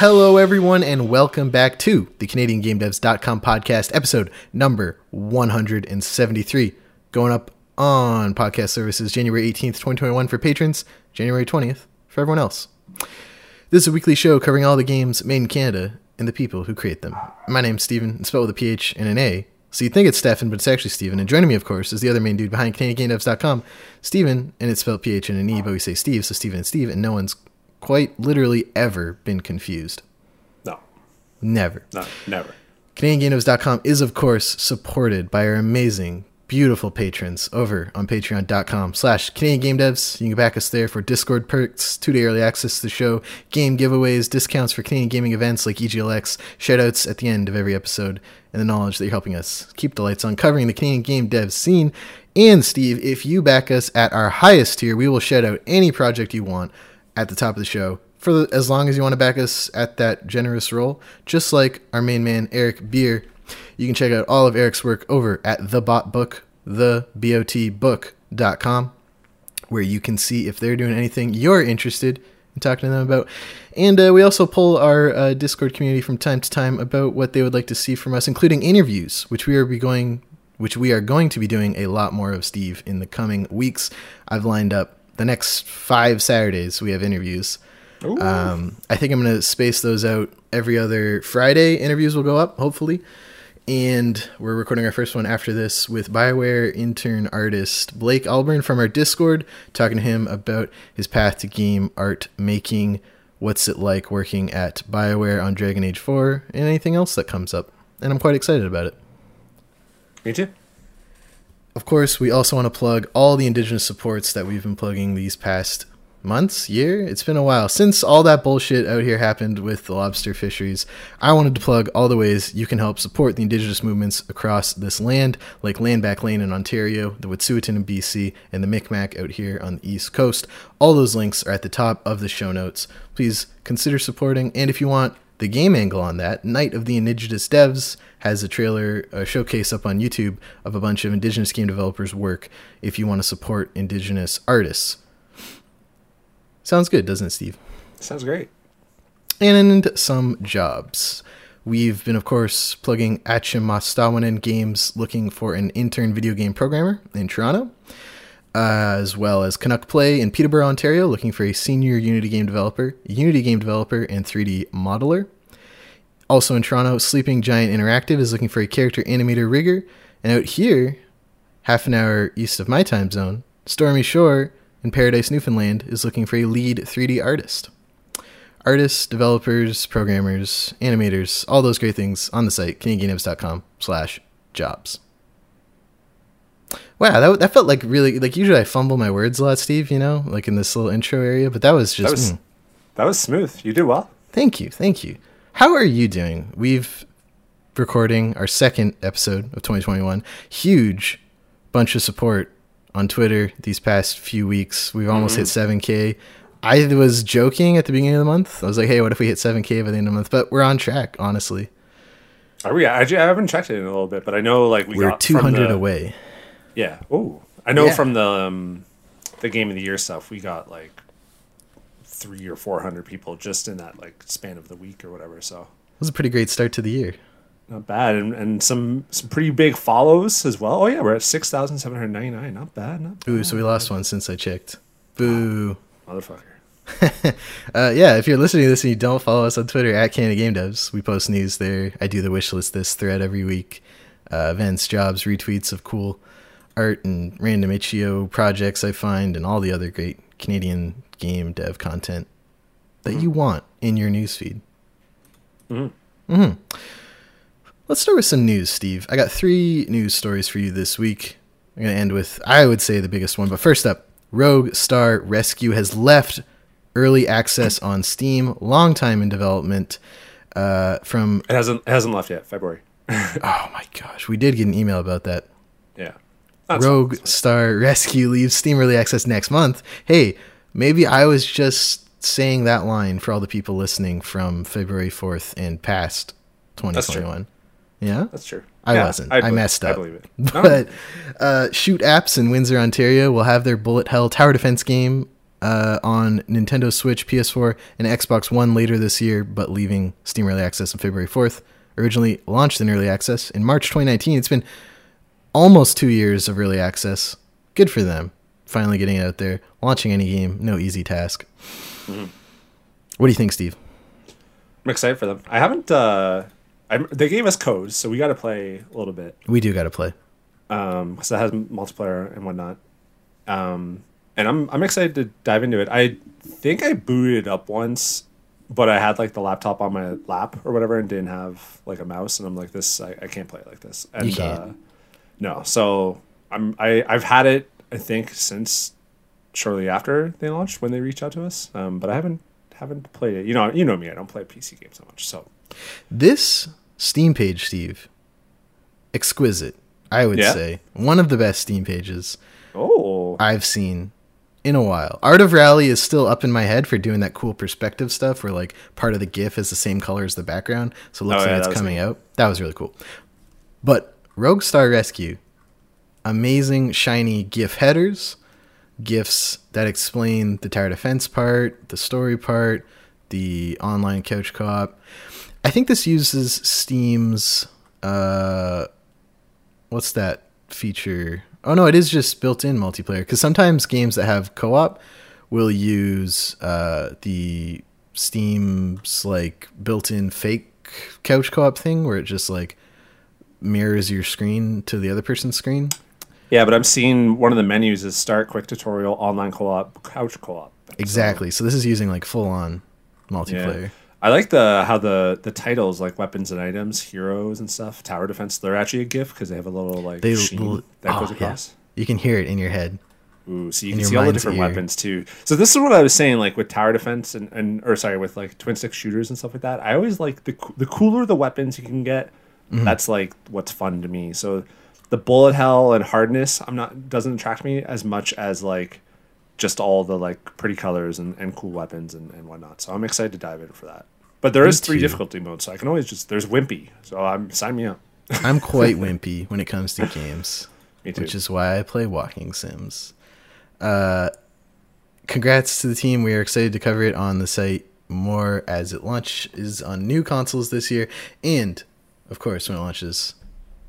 Hello, everyone, and welcome back to the CanadianGameDevs.com podcast, episode number 173, going up on podcast services January 18th, 2021 for patrons, January 20th for everyone else. This is a weekly show covering all the games made in Canada and the people who create them. My name's Steven, it's spelled with a PH and an A, so you'd think it's Stefan, but it's actually Steven, and joining me, of course, is the other main dude behind CanadianGameDevs.com, Steven, and it's spelled PH and an E, but we say Steve, so Steven and Steve, and no one's quite literally ever been confused. No, never. CanadianGameDevs.com is, of course, supported by our amazing, beautiful patrons over on patreon.com/CanadianGameDevs. You can back us there for Discord perks, 2-day early access to the show, game giveaways, discounts for Canadian gaming events like EGLX, shoutouts at the end of every episode, and the knowledge that you're helping us keep the lights on covering the Canadian game dev scene. And Steve, if you back us at our highest tier, we will shout out any project you want at the top of the show for as long as you want to back us at that generous role, just like our main man Eric Beer. You can check out all of Eric's work over at thebotbook.com, where you can see if they're doing anything you're interested in talking to them about. And we also poll our Discord community from time to time about what they would like to see from us, including interviews, which we are going to be doing a lot more of, Steve, in the coming weeks. I've lined up the next 5 Saturdays we have interviews. I think I'm going to space those out every other Friday. Interviews will go up, hopefully. And we're recording our first one after this with Bioware intern artist Blake Alburn from our Discord, talking to him about his path to game art making, what's it like working at Bioware on Dragon Age 4, and anything else that comes up. And I'm quite excited about it. Me too. Of course, we also want to plug all the Indigenous supports that we've been plugging these past months, year. It's been a while since all that bullshit out here happened with the lobster fisheries. I wanted to plug all the ways you can help support the Indigenous movements across this land, like Land Back Lane in Ontario, the Wet'suwet'en in BC, and the Mi'kmaq out here on the East Coast. All those links are at the top of the show notes. Please consider supporting, and if you want the game angle on that, Night of the Indigenous Devs has a trailer, a showcase up on YouTube of a bunch of Indigenous game developers' work if you want to support Indigenous artists. Sounds good, doesn't it, Steve? Sounds great. And some jobs. We've been, of course, plugging Atchemastawanen Games, looking for an intern video game programmer in Toronto, as well as Canuck Play in Peterborough, Ontario, looking for a senior Unity game developer, and 3D modeler. Also in Toronto, Sleeping Giant Interactive is looking for a character animator rigger. And out here, half an hour east of my time zone, Stormy Shore in Paradise, Newfoundland, is looking for a lead 3D artist. Artists, developers, programmers, animators, all those great things on the site, CanadianGameDevs.com/jobs. Wow, that felt like really, like, usually I fumble my words a lot, Steve, you know, like in this little intro area, but that was smooth. You did well. Thank you. How are you doing? We've recording our second episode of 2021. Huge bunch of support on Twitter these past few weeks. We've almost hit 7K. I was joking at the beginning of the month. I was like, hey, what if we hit 7K by the end of the month? But we're on track, honestly. Are we? I haven't checked it in a little bit, but I know like we're 200 away. Yeah. Oh, I know from the Game of the Year stuff, we got like 300 or 400 people just in that like span of the week or whatever. So it was a pretty great start to the year. Not bad, and some pretty big follows as well. Oh yeah, we're at 6,799. Not bad. Ooh, so we lost one since I checked. Boo, motherfucker. If you're listening to this and you don't follow us on Twitter at Canada Game Devs, we post news there. I do the wish list this thread every week, events, jobs, retweets of cool art and random Itch.io projects I find, and all the other great Canadian game dev content that you want in your newsfeed. Let's start with some news, Steve. I got 3 news stories for you this week. I'm going to end with, I would say, the biggest one. But first up, Rogue Star Rescue has left early access on Steam. Long time in development. It hasn't left yet. February. Oh my gosh, we did get an email about that. Yeah. Rogue Star Rescue leaves Steam Early Access next month. Hey, maybe I was just saying that line for all the people listening from February 4th and past 2021. Yeah? That's true. I wasn't. I messed up. I believe it. No. But Shoot Apps in Windsor, Ontario will have their bullet hell tower defense game on Nintendo Switch, PS4, and Xbox One later this year, but leaving Steam Early Access on February 4th. Originally launched in Early Access in March 2019. It's been almost 2 years of Early Access. Good for them. Finally getting out there, launching any game, no easy task. Mm-hmm. What do you think, Steve? I'm excited for them. I haven't... they gave us codes, so we got to play a little bit. We do got to play. So it has multiplayer and whatnot. And I'm excited to dive into it. I think I booted up once, but I had like the laptop on my lap or whatever and didn't have like a mouse. And I'm like, this, I can't play it like this. And you can't. No. So I've had it, I think, since shortly after they launched when they reached out to us. But I haven't played it. You know me, I don't play PC games that much. So this Steam page, Steve, exquisite. I would say one of the best Steam pages I've seen in a while. Art of Rally is still up in my head for doing that cool perspective stuff where like part of the GIF is the same color as the background. So it looks like it's coming out. That was really cool. But Rogue Star Rescue, amazing shiny GIF headers, GIFs that explain the tower defense part, the story part, the online couch co-op. I think this uses Steam's... what's that feature? Oh, no, it is just built-in multiplayer. Because sometimes games that have co-op will use the Steam's like built-in fake couch co-op thing where it just like mirrors your screen to the other person's screen. Yeah, but I'm seeing one of the menus is start, quick tutorial, online co-op, couch co-op. Exactly. So this is using like full-on multiplayer. Yeah. I like how the titles, like weapons and items, heroes and stuff, tower defense, they're actually a GIF because they have a little like sheen that goes across. Yeah. You can hear it in your head. Ooh, so you can see all the different weapons too. So this is what I was saying, like with tower defense with like twin stick shooters and stuff like that. I always like the cooler the weapons you can get, that's like what's fun to me. So the bullet hell and hardness doesn't attract me as much as like just all the like pretty colors and cool weapons and whatnot. So I'm excited to dive in for that. But there is 3 difficulty modes, so I can always there's wimpy. So sign me up. I'm quite wimpy when it comes to games. Me too. Which is why I play walking sims. Congrats to the team. We are excited to cover it on the site more as it launches on new consoles this year. And of course when it launches,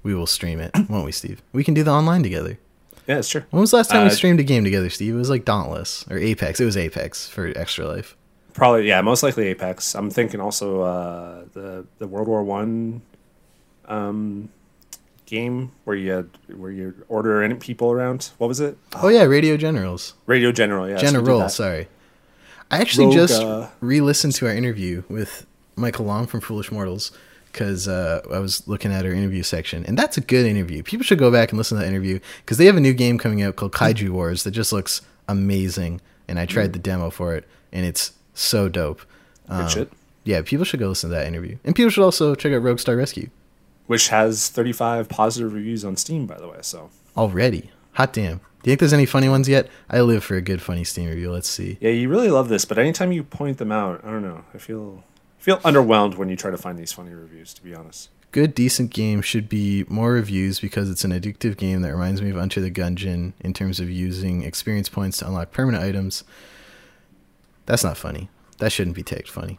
we will stream it, won't we, Steve? We can do the online together. Yeah, it's true. When was the last time we streamed a game together, Steve? It was like Dauntless or Apex. It was Apex for Extra Life. Probably, yeah, most likely Apex. I'm thinking also the World War I game where you order any people around. What was it? Oh yeah, Radio Generals. Radio General, yeah. General, sorry. I actually just re-listened to our interview with Michael Long from Foolish Mortals. Because I was looking at her interview section, and that's a good interview. People should go back and listen to that interview because they have a new game coming out called Kaiju Wars that just looks amazing. And I tried the demo for it, and it's so dope. Good shit. Yeah, people should go listen to that interview, and people should also check out Rogue Star Rescue, which has 35 positive reviews on Steam, by the way. So already, hot damn. Do you think there's any funny ones yet? I live for a good funny Steam review. Let's see. Yeah, you really love this, but anytime you point them out, I don't know. I feel underwhelmed when you try to find these funny reviews, to be honest. Good, decent game should be more reviews because it's an addictive game that reminds me of Enter the Gungeon in terms of using experience points to unlock permanent items. That's not funny. That shouldn't be tagged funny.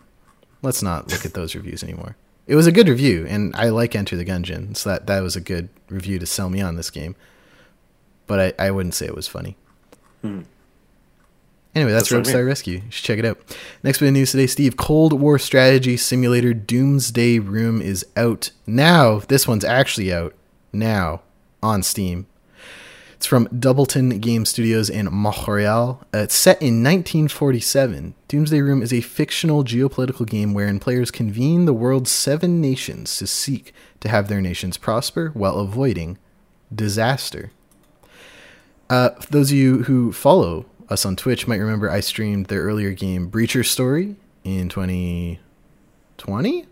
Let's not look at those reviews anymore. It was a good review, and I like Enter the Gungeon, so that was a good review to sell me on this game. But I wouldn't say it was funny. Anyway, that's Rogue Star Rescue. You should check it out. Next bit of news today, Steve. Cold War strategy simulator Doomsday Room is out now. This one's actually out now on Steam. It's from Doubleton Game Studios in Montreal. It's set in 1947. Doomsday Room is a fictional geopolitical game wherein players convene the world's 7 nations to seek to have their nations prosper while avoiding disaster. Those of you who follow us on Twitch might remember I streamed their earlier game Breacher Story in 2020?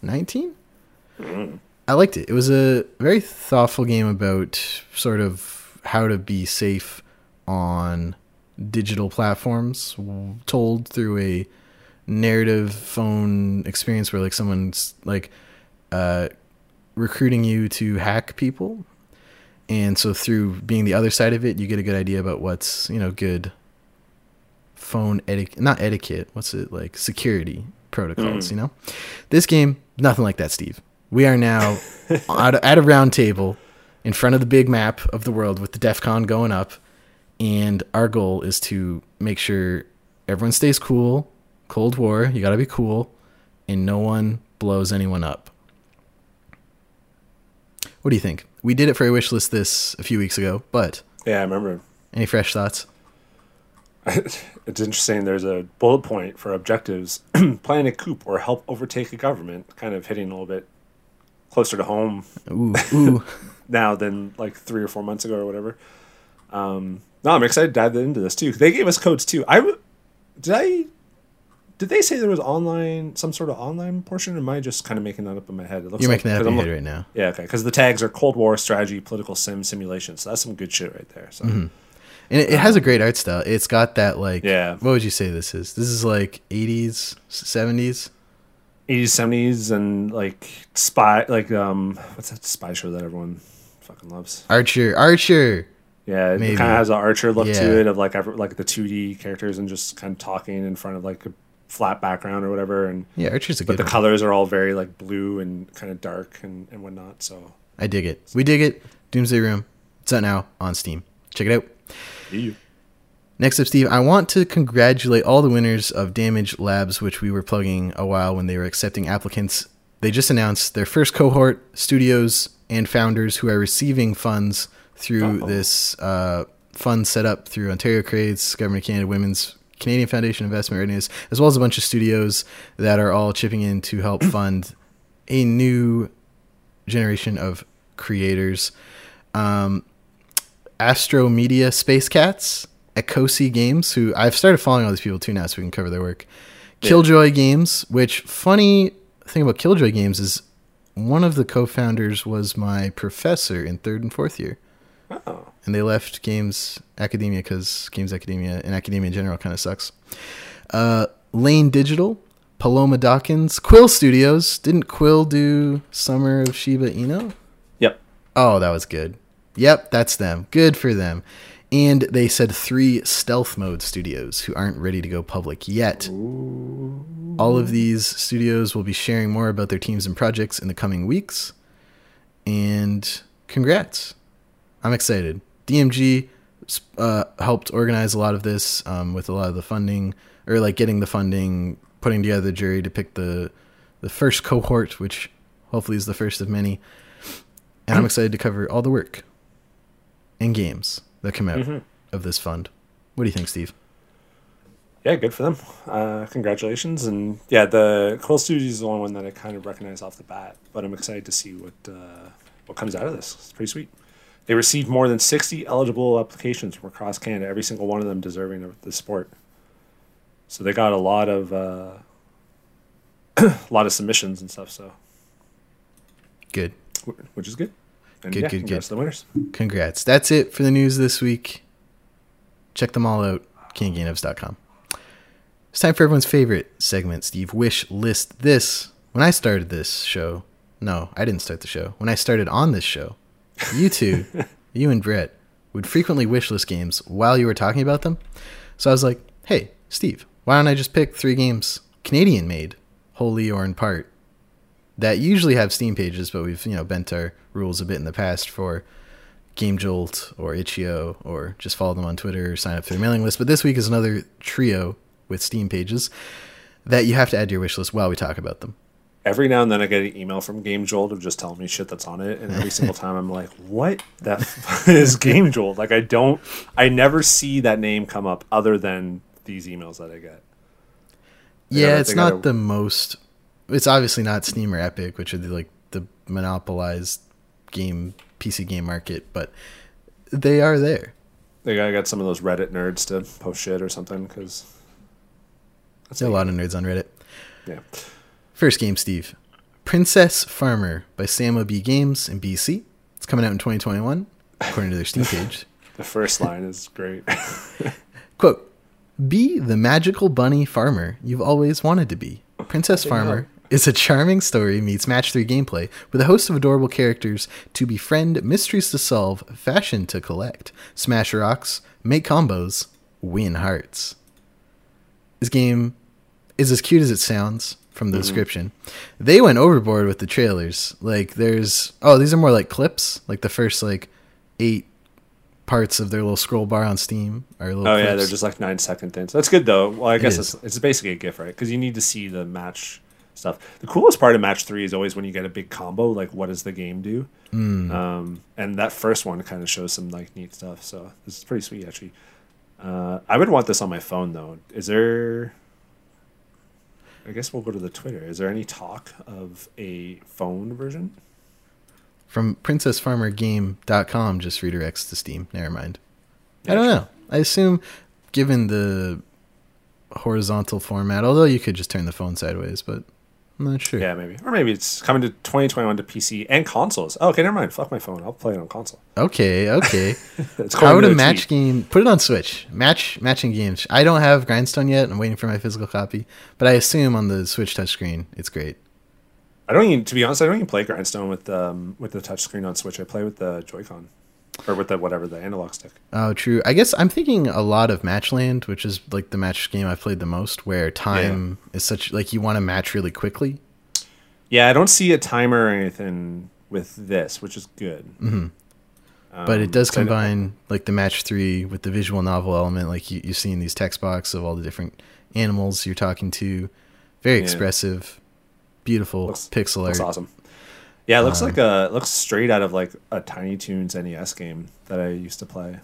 19? I liked it. It was a very thoughtful game about sort of how to be safe on digital platforms, told through a narrative phone experience where like someone's like recruiting you to hack people. And so through being the other side of it, you get a good idea about what's, good phone etiquette, not etiquette, what's it like, security protocols, you know? This game, nothing like that, Steve. We are now at a round table in front of the big map of the world with the DEF CON going up, and our goal is to make sure everyone stays cool. Cold War, you gotta be cool, and no one blows anyone up. What do you think? We did it for a wish list this a few weeks ago, but yeah, I remember. Any fresh thoughts? It's interesting. There's a bullet point for objectives: plan a coup or help overtake a government. Kind of hitting a little bit closer to home now than like 3 or 4 months ago or whatever. No, I'm excited to dive into this too. They gave us codes too. Did they say there was online, some sort of online portion? Or am I just kind of making that up in my head? It looks You're making that up in your head right now. Yeah, okay. Because the tags are Cold War, strategy, political sim, simulation. So that's some good shit right there. So, and it has a great art style. It's got that like, what would you say this is? This is like 80s, 70s? 80s, 70s, and like spy, like, what's that spy show that everyone fucking loves? Archer. Yeah, it kind of has an Archer look to it of like the 2D characters and just kind of talking in front of like a flat background or whatever, and Archer's a good one. Colors are all very like blue and kind of dark and whatnot. So I dig it. We dig it. Doomsday Room. It's out now on Steam. Check it out. Ew. Next up, Steve, I want to congratulate all the winners of Damage Labs, which we were plugging a while when they were accepting applicants. They just announced their first cohort, studios and founders who are receiving funds through this fund set up through Ontario Craids, Government of Canada, Women's Canadian Foundation Investment Readiness, as well as a bunch of studios that are all chipping in to help fund a new generation of creators. Astro Media, Space Cats, Ecosi Games, who I've started following all these people too now so we can cover their work. Killjoy Games, which funny thing about Killjoy Games is one of the co-founders was my professor in 3rd and 4th year. Oh. And they left Games Academia because Games Academia and academia in general kind of sucks. Lane Digital, Paloma Dawkins, Quill Studios. Didn't Quill do Summer of Shiba Inu? Yep. Oh, that was good. Yep, that's them. Good for them. And they said 3 stealth mode studios who aren't ready to go public yet. Ooh. All of these studios will be sharing more about their teams and projects in the coming weeks. And congrats. I'm excited. DMG helped organize a lot of this with a lot of the funding, or like getting the funding, putting together the jury to pick the first cohort, which hopefully is the first of many. And I'm excited to cover all the work and games that come out of this fund. What do you think, Steve? Yeah, good for them. Congratulations. And yeah, the Quill Studios is the only one that I kind of recognize off the bat, but I'm excited to see what comes out of this. It's pretty sweet. They received more than 60 eligible applications from across Canada, every single one of them deserving of the support. So they got a lot of submissions and stuff. So good, which is good. And good, yeah, good. Congrats to the winners. Congrats. That's it for the news this week. Check them all out. CanadianGameDevs.com. It's time for everyone's favorite segment, Steve. Wish list this. When I started this show, no, I didn't start the show. When I started on this show, you two, you and Brett, would frequently wishlist games while you were talking about them. So I was like, hey, Steve, why don't I just pick 3 games Canadian made, wholly or in part, that usually have Steam pages, but we've, bent our rules a bit in the past for GameJolt or Itch.io, or just follow them on Twitter or sign up to their mailing list. But this week is another trio with Steam pages that you have to add to your wishlist while we talk about them. Every now and then I get an email from GameJolt of just telling me shit that's on it. And every single time I'm like, what the f is GameJolt? Like, I never see that name come up other than these emails that I get. It's not the most, it's obviously not Steam or Epic, which are the monopolized PC game market, but they are there. They gotta get some of those Reddit nerds to post shit or something, because there's a lot of nerds on Reddit. Yeah. First game, Steve. Princess Farmer by Samobee Games in BC. It's coming out in 2021, according to their Steam page. The first line is great. Quote, be the magical bunny farmer you've always wanted to be. Princess Farmer is a charming story meets match 3 gameplay with a host of adorable characters to befriend, mysteries to solve, fashion to collect, smash rocks, make combos, win hearts. This game is as cute as it sounds from the description. They went overboard with the trailers. Like, there's... Oh, these are more like clips. Like, the first, like, 8 parts of their little scroll bar on Steam are little clips. Yeah, they're just, like, 9-second things. That's good, though. Well, I guess it's basically a GIF, right? Because you need to see the match stuff. The coolest part of Match 3 is always when you get a big combo, like, what does the game do? And that first one kind of shows some, like, neat stuff. So this is pretty sweet, actually. I would want this on my phone, though. Is there... I guess we'll go to the Twitter. Is there any talk of a phone version? From princessfarmergame.com just redirects to Steam. Never mind. Yeah, I don't know. I assume, given the horizontal format, although you could just turn the phone sideways, but I'm not sure. Yeah, maybe. Or maybe it's coming to 2021 to PC and consoles. Oh, okay, never mind. Fuck my phone. I'll play it on console. Okay. How would a match game... Put it on Switch. Matching games. I don't have Grindstone yet. I'm waiting for my physical copy. But I assume on the Switch touchscreen, it's great. To be honest, I don't even play Grindstone with the touchscreen on Switch. I play with the Joy-Con. Or with the analog stick. Oh, true. I guess I'm thinking a lot of Matchland, which is like the match game I've played the most, where time is such, like, you want to match really quickly. Yeah, I don't see a timer or anything with this, which is good. But it does combine, like, the Match 3 with the visual novel element. Like, you see in these text boxes of all the different animals you're talking to. Very expressive, beautiful pixel art. That's awesome. Yeah, it looks looks straight out of like a Tiny Toons NES game that I used to play.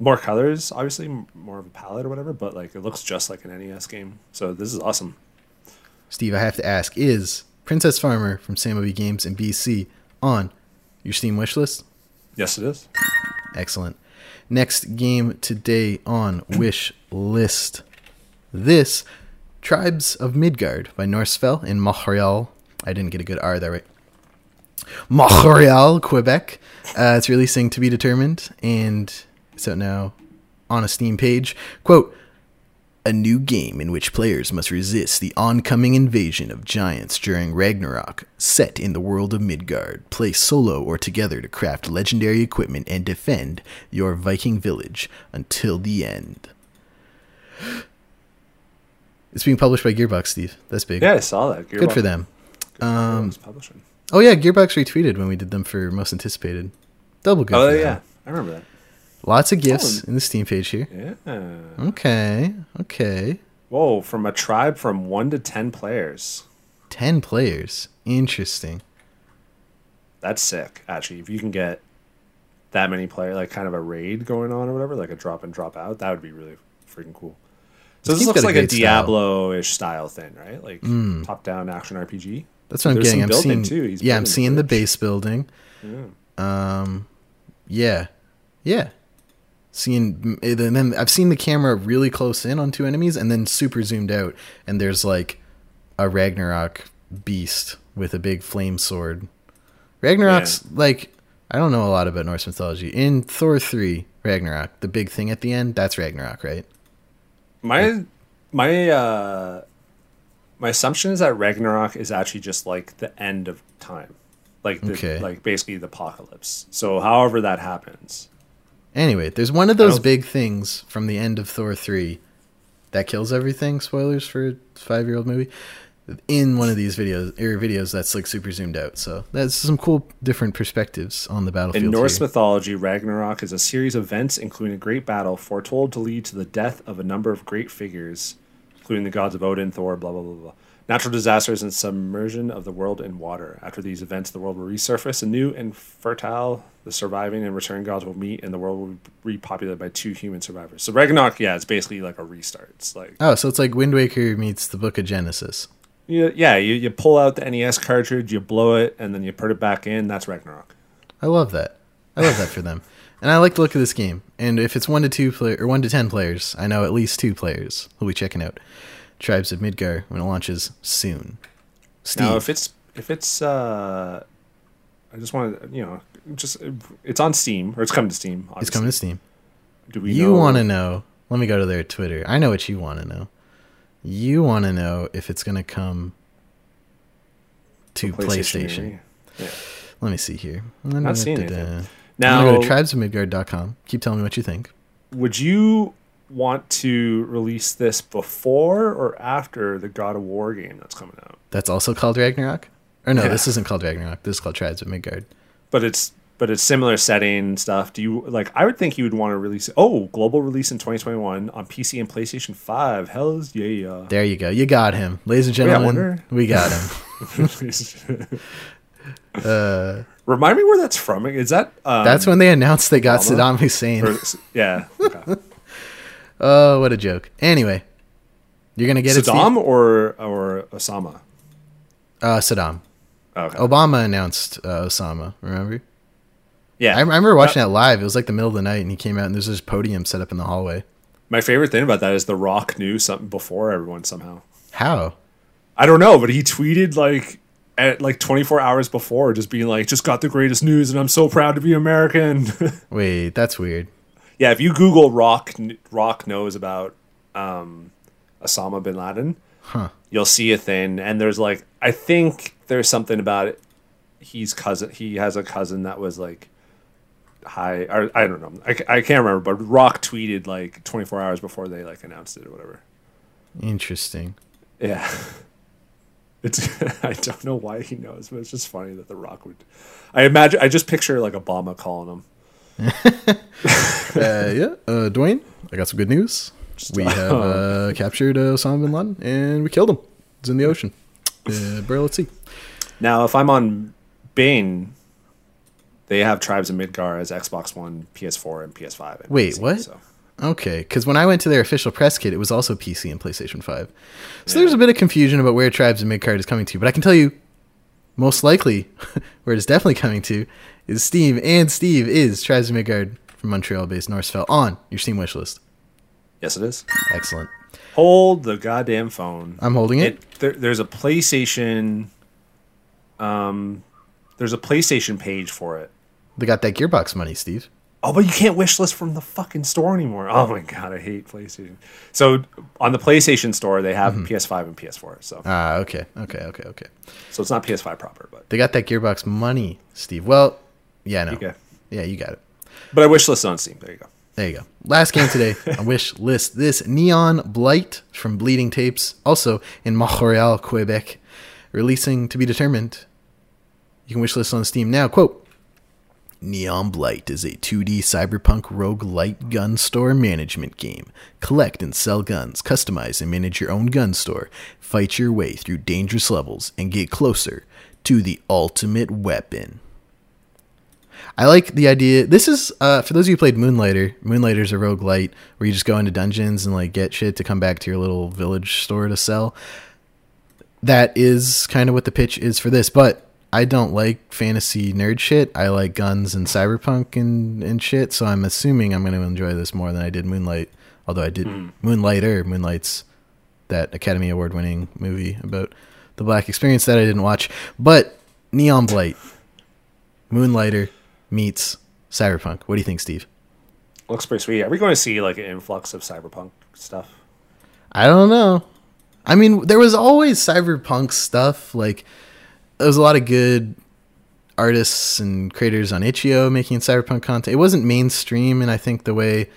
More colors, obviously, more of a palette or whatever, but like it looks just like an NES game. So this is awesome. Steve, I have to ask: is Princess Farmer from Samobee Games in BC on your Steam wishlist? Yes, it is. Excellent. Next game today on wish list: this Tribes of Midgard by Norsefell in Montreal. I didn't get a good R there, right? Montreal, Quebec. It's releasing to be determined, and so now on a Steam page. Quote, a new game in which players must resist the oncoming invasion of giants during Ragnarok, set in the world of Midgard. Play solo or together to craft legendary equipment and defend your Viking village until the end. It's being published by Gearbox, Steve. That's big. Yeah, I saw that. Gearbox. Good for them. Oh yeah, Gearbox retweeted when we did them for most anticipated. Double good. Oh yeah, I remember that. Lots of gifts in the Steam page here. Yeah. Okay. Whoa, from a tribe from 1 to 10 players. 10 players, interesting. That's sick. Actually, if you can get that many players, like kind of a raid going on or whatever, like a drop and drop out, that would be really freaking cool. So this looks like a Diablo-ish style thing, right? Like top-down action RPG. That's what I'm getting. I'm seeing the base building. Yeah. Seeing, and then I've seen the camera really close in on 2 enemies, and then super zoomed out, and there's like a Ragnarok beast with a big flame sword. Ragnarok's like, I don't know a lot about Norse mythology. In Thor 3, Ragnarok, the big thing at the end, that's Ragnarok, right? My assumption is that Ragnarok is actually just like the end of time, like basically the apocalypse. So however that happens. Anyway, there's one of those big things from the end of Thor 3 that kills everything. Spoilers for a 5-year-old movie. In one of these videos that's like super zoomed out. So that's some cool different perspectives on the battlefield. In Norse mythology, Ragnarok is a series of events, including a great battle foretold to lead to the death of a number of great figures, including the gods of Odin, Thor, blah, blah, blah, blah. Natural disasters and submersion of the world in water. After these events, the world will resurface anew and fertile. The surviving and returning gods will meet, and the world will be repopulated by 2 human survivors. So Ragnarok, it's basically like a restart. It's like, oh, so it's like Wind Waker meets the Book of Genesis. Yeah, you pull out the NES cartridge, you blow it, and then you put it back in. That's Ragnarok. I love that for them. And I like the look of this game. And if it's 1 to 10 players, I know at least 2 players will be checking out Tribes of Midgard when it launches soon. Steve. Now, if it's I just want to, it's on Steam, or it's coming to Steam, obviously. It's coming to Steam. You want to know? Let me go to their Twitter. I know what you want to know. You want to know if it's going to come to PlayStation. Yeah. Let me see here. Not seeing anything. Now, I'm going to go to tribesofmidgard.com. Keep telling me what you think. Would you want to release this before or after the God of War game that's coming out. That's also called Ragnarok? Or no, yeah. This isn't called Ragnarok. This is called Tribes of Midgard. But it's similar setting stuff. Do you like? I would think you would want to release. Oh, global release in 2021 on PC and PlayStation 5. Hells yeah! There you go. You got him, ladies and gentlemen. Yeah, we got him. Remind me where that's from. Is that? That's when they announced they got Saddam Hussein. Yeah. Okay. Oh, what a joke. Anyway, you're gonna get Saddam or Osama. Saddam. Okay. Obama announced Osama. Remember? Yeah, I remember watching that live. It was like the middle of the night, and he came out, and there's this podium set up in the hallway. My favorite thing about that is The Rock knew something before everyone somehow. How? I don't know, but he tweeted at 24 hours before, just being like, "Just got the greatest news, and I'm so proud to be American." Wait, that's weird. Yeah, if you Google Rock knows about Osama bin Laden, you'll see a thing, and there's like, I think there's something about it. He has a cousin that was like. Hi, or I don't know. I can't remember, but Rock tweeted 24 hours before they announced it or whatever. Interesting. Yeah. I don't know why he knows, but it's just funny that The Rock would. I just picture Obama calling him. Yeah. Dwayne, I got some good news. We have captured Osama bin Laden and we killed him. It's in the ocean. Bro, let's see. Now, if I'm on Bing. They have Tribes of Midgard as Xbox One, PS4, and PS5. And Wait, PC, what? So. Okay, because when I went to their official press kit, it was also PC and PlayStation 5. So There's a bit of confusion about where Tribes of Midgard is coming to, but I can tell you most likely where it is definitely coming to is Steam, and Steve is Tribes of Midgard from Montreal-based Norsefell on your Steam wishlist. Yes, it is. Excellent. Hold the goddamn phone. I'm holding it. There's a PlayStation. There's a PlayStation page for it. They got that Gearbox money, Steve. Oh, but you can't wishlist from the fucking store anymore. Oh, my God. I hate PlayStation. So on the PlayStation store, they have PS5 and PS4. So okay. So it's not PS5 proper. But they got that Gearbox money, Steve. Well, yeah, no. Okay. Yeah, you got it. But I wishlist on Steam. There you go. Last game today, I wishlist this Neon Blight from Bleeding Tapes, also in Montreal, Quebec, releasing to be determined. You can wishlist on Steam now. Quote, Neon Blight is a 2D cyberpunk roguelite gun store management game. Collect and sell guns, customize and manage your own gun store, fight your way through dangerous levels, and get closer to the ultimate weapon. I like the idea. This is, for those of you who played Moonlighter, Moonlighter's a roguelite where you just go into dungeons and get shit to come back to your little village store to sell. That is kind of what the pitch is for this, but I don't like fantasy nerd shit. I like guns and cyberpunk and shit, so I'm assuming I'm going to enjoy this more than I did Moonlight, although I did Moonlighter. Moonlight's that Academy Award-winning movie about the Black experience that I didn't watch. But Neon Blight, Moonlighter meets cyberpunk. What do you think, Steve? Looks pretty sweet. Are we going to see an influx of cyberpunk stuff? I don't know. I mean, there was always cyberpunk stuff, There was a lot of good artists and creators on Itch.io making cyberpunk content. It wasn't mainstream, and I think the way,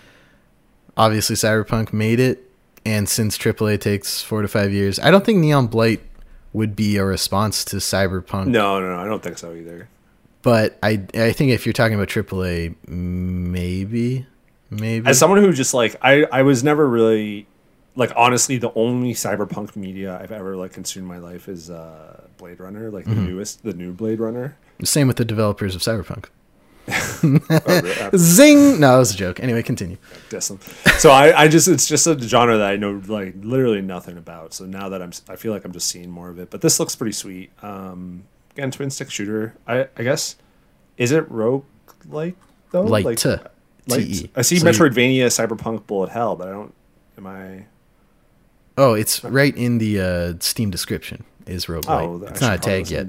obviously, cyberpunk made it, and since AAA takes 4 to 5 years, I don't think Neon Blight would be a response to cyberpunk. No, I don't think so either. But I think if you're talking about AAA, maybe. As someone who just I was never really honestly, the only cyberpunk media I've ever consumed in my life is Blade Runner, the new Blade Runner. Same with the developers of Cyberpunk. Zing! No, that was a joke. Anyway, continue. So it's just a genre that I know literally nothing about. So now that I feel I'm just seeing more of it. But this looks pretty sweet. Again, twin stick shooter. I guess, is it roguelike though? I see Metroidvania, Cyberpunk, Bullet Hell, but I don't. Am I? Oh, it's right in the Steam description. Is roguelite? It's not a tag yet.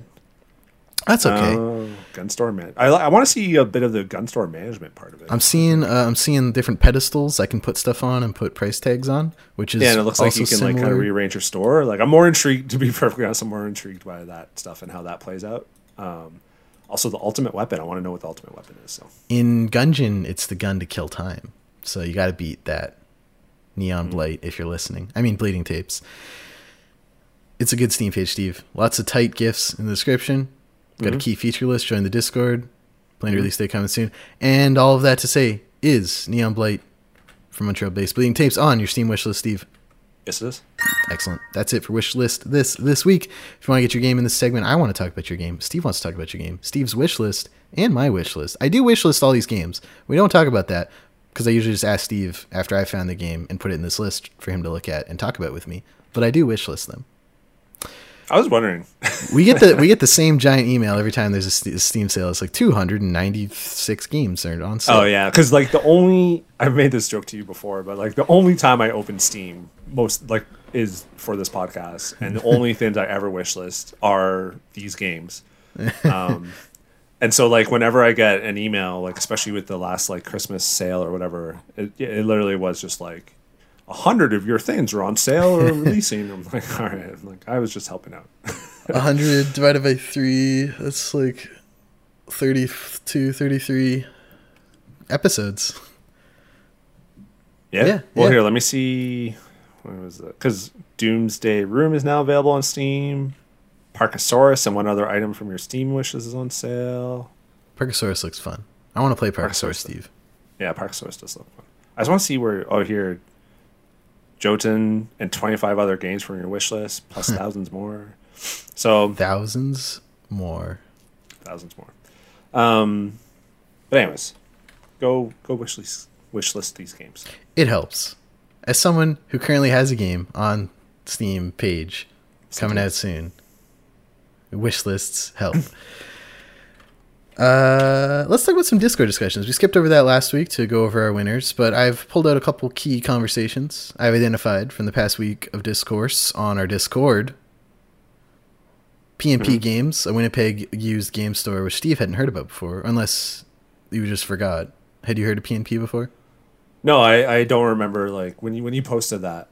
That's okay. Gun store man. I want to see a bit of the gun store management part of it. I'm seeing different pedestals I can put stuff on and put price tags on, which is, yeah. And it looks like you can kind of rearrange your store. I'm more intrigued, to be perfectly honest. I'm more intrigued by that stuff and how that plays out. Also, the ultimate weapon. I want to know what the ultimate weapon is. So in Gungeon, it's the gun to kill time. So you got to beat that. Neon Blight, if you're listening. I mean, Bleeding Tapes. It's a good Steam page, Steve. Lots of tight gifts in the description. Got a key feature list. Join the Discord. Plan release date coming soon. And all of that to say is Neon Blight from Montreal-based Bleeding Tapes on your Steam wishlist, Steve. Yes, it is. Excellent. That's it for Wishlist this week. If you want to get your game in this segment, I want to talk about your game. Steve wants to talk about your game. Steve's Wishlist and my Wishlist. I do Wishlist all these games. We don't talk about that because I usually just ask Steve after I found the game and put it in this list for him to look at and talk about with me. But I do Wishlist them. I was wondering. we get the same giant email every time there's a Steam sale. It's like 296 games are on sale. Oh yeah, because like the only I've made this joke to you before, but like the only time I open Steam most like is for this podcast, and the only things I ever wishlist are these games. And so like whenever I get an email, like especially with the last like Christmas sale or whatever, it literally was just like 100 of your things are on sale or releasing. I'm like, all right. I'm like, I was just helping out. 100 divided by 3. That's like 32, 33 episodes. Yeah. Well, here, let me see. Where was that? Because Doomsday Room is now available on Steam. Parkosaurus and one other item from your Steam wishes is on sale. Parkosaurus looks fun. I want to play Parkosaurus, Steve. Yeah, Parkosaurus does look fun. I just want to see where. Oh, here. Jotun and 25 other games from your wish list, plus thousands more. So thousands more. But anyways, go wish list these games. It helps. As someone who currently has a game on Steam page coming out soon, wish lists help. Let's talk about some Discord discussions. We skipped over that last week to go over our winners, but I've pulled out a couple key conversations I've identified from the past week of discourse on our Discord. PNP Games, a Winnipeg used game store, which Steve hadn't heard about before, unless you just forgot. Had you heard of PNP before? No, I don't remember. Like when you posted that,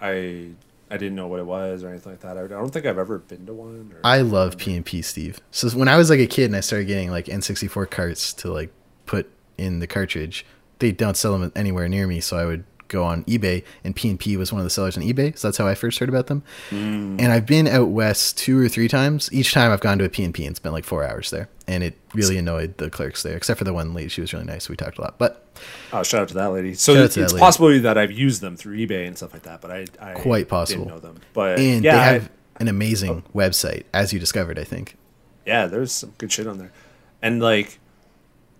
I didn't know what it was or anything like that. I don't think I've ever been to one. I love PNP, Steve. So when I was like a kid and I started getting like N64 carts to like put in the cartridge, they don't sell them anywhere near me. So I would go on eBay, and PNP was one of the sellers on eBay. So that's how I first heard about them. And I've been out west 2 or 3 times. Each time I've gone to a PNP and spent like 4 hours there. And it really annoyed the clerks there, except for the one lady. She was really nice. We talked a lot. But shout out to that lady. So it's possibly that I've used them through eBay and stuff like that, but I quite possible didn't know them. But and yeah, they have an amazing website, as you discovered, I think. Yeah, there's some good shit on there. And like,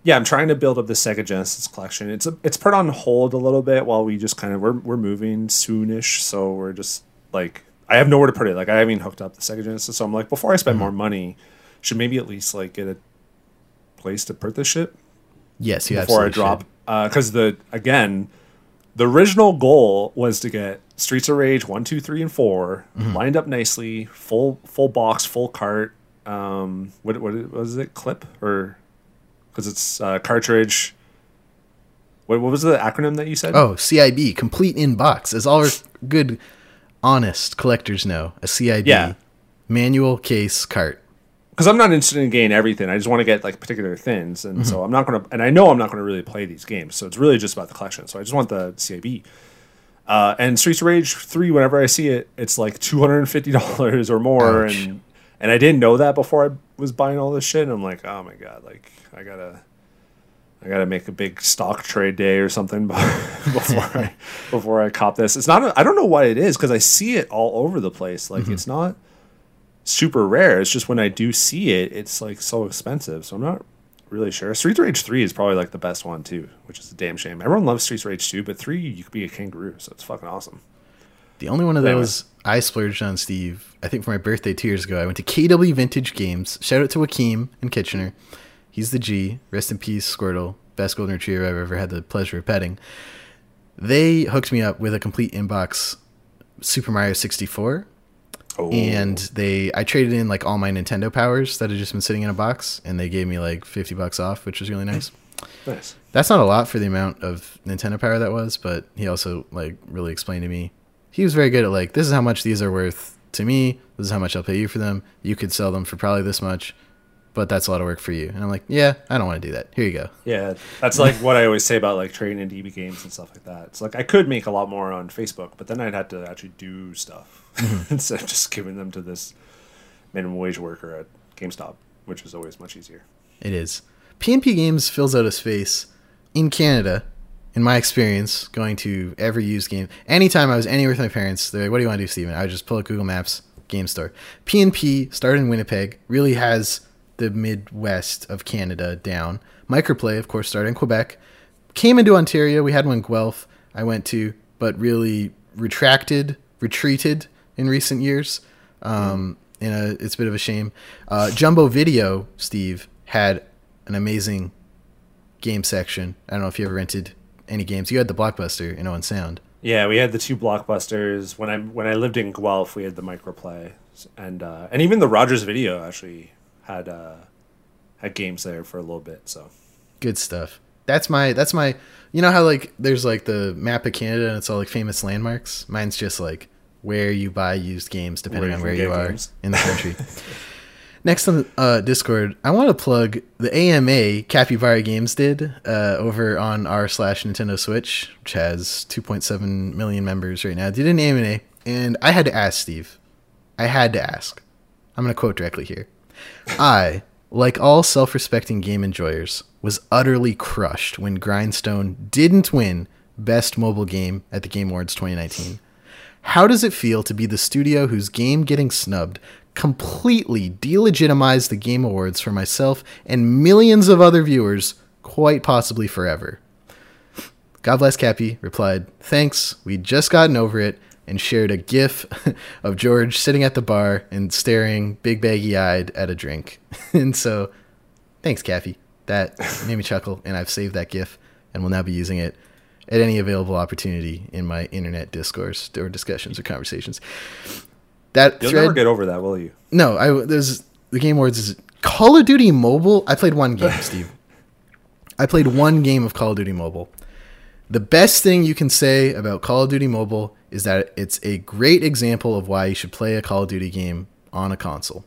yeah, I'm trying to build up the Sega Genesis collection. It's put on hold a little bit while we just kind of we're moving soonish, so we're just like I have nowhere to put it. Like I haven't hooked up the Sega Genesis, so I'm like, before I spend more money, should maybe at least like get a place to put this shit. Yes, you before I drop, because the original goal was to get Streets of Rage 1, 2, 3, and 4 lined up nicely, full box, full cart. What was it? Clip or. Because it's cartridge. What was the acronym that you said? Oh, CIB, complete in box. As all our good, honest collectors know, a CIB, manual case cart. Because I'm not interested in getting everything. I just want to get like particular things, and so I'm not going to. And I know I'm not going to really play these games, so it's really just about the collection. So I just want the CIB. And Streets of Rage 3, whenever I see it, it's like $250 or more. Ouch. And I didn't know that before I was buying all this shit. And I'm like, oh my god, like I gotta make a big stock trade day or something before I cop this. It's not. I don't know what it is because I see it all over the place. Like it's not super rare. It's just when I do see it, it's like so expensive. So I'm not really sure. Streets of Rage 3 is probably like the best one too, which is a damn shame. Everyone loves Streets of Rage 2, but 3 you could be a kangaroo, so it's fucking awesome. The only one of those I splurged on, Steve, I think for my birthday 2 years ago, I went to KW Vintage Games. Shout out to Joaquim in Kitchener. He's the G. Rest in peace, Squirtle. Best golden retriever I've ever had the pleasure of petting. They hooked me up with a complete inbox Super Mario 64. Oh. And I traded in like all my Nintendo powers that had just been sitting in a box, and they gave me like $50 off, which was really nice. Nice. That's not a lot for the amount of Nintendo power that was, but he also like really explained to me. He was very good at like, this is how much these are worth to me. This is how much I'll pay you for them. You could sell them for probably this much. but that's a lot of work for you. And I'm like, yeah, I don't want to do that. Here you go. Yeah, that's like what I always say about like trading into eBay games and stuff like that. It's like I could make a lot more on Facebook, but then I'd have to actually do stuff instead of just giving them to this minimum wage worker at GameStop, which is always much easier. It is. PNP Games fills out a space in Canada. In my experience, going to every used game, anytime I was anywhere with my parents, they're like, what do you want to do, Steven? I would just pull up Google Maps, game store. PNP, started in Winnipeg, really has the Midwest of Canada down. Microplay, of course, started in Quebec. Came into Ontario. We had one in Guelph I went to, but really retreated in recent years. It's a bit of a shame. Jumbo Video, Steve, had an amazing game section. I don't know if you ever rented any games. You had the Blockbuster in Owen Sound. Yeah, we had the two Blockbusters. When I lived in Guelph, we had the Microplay, and even the Rogers Video actually had games there for a little bit. So good stuff. That's my. You know how like there's like the map of Canada and it's all like famous landmarks. Mine's just like where you buy used games depending on where you are in the country. Next on Discord, I want to plug the AMA Capybara Games did over on r/Nintendo Switch, which has 2.7 million members right now. Did an AMA, and I had to ask, Steve. I had to ask. I'm going to quote directly here. I, like all self-respecting game enjoyers, was utterly crushed when Grindstone didn't win Best Mobile Game at the Game Awards 2019. How does it feel to be the studio whose game getting snubbed completely delegitimized the Game Awards for myself and millions of other viewers, quite possibly forever? God Bless Cappy replied, "Thanks, we'd just gotten over it," and shared a gif of George sitting at the bar and staring big baggy-eyed at a drink. And so, thanks, Cappy. That made me chuckle, and I've saved that gif and will now be using it at any available opportunity in my internet discourse or discussions or conversations. You'll never get over that, will you? No, there's the Game Awards is Call of Duty Mobile. I played one game, Steve. I played one game of Call of Duty Mobile. The best thing you can say about Call of Duty Mobile is that it's a great example of why you should play a Call of Duty game on a console.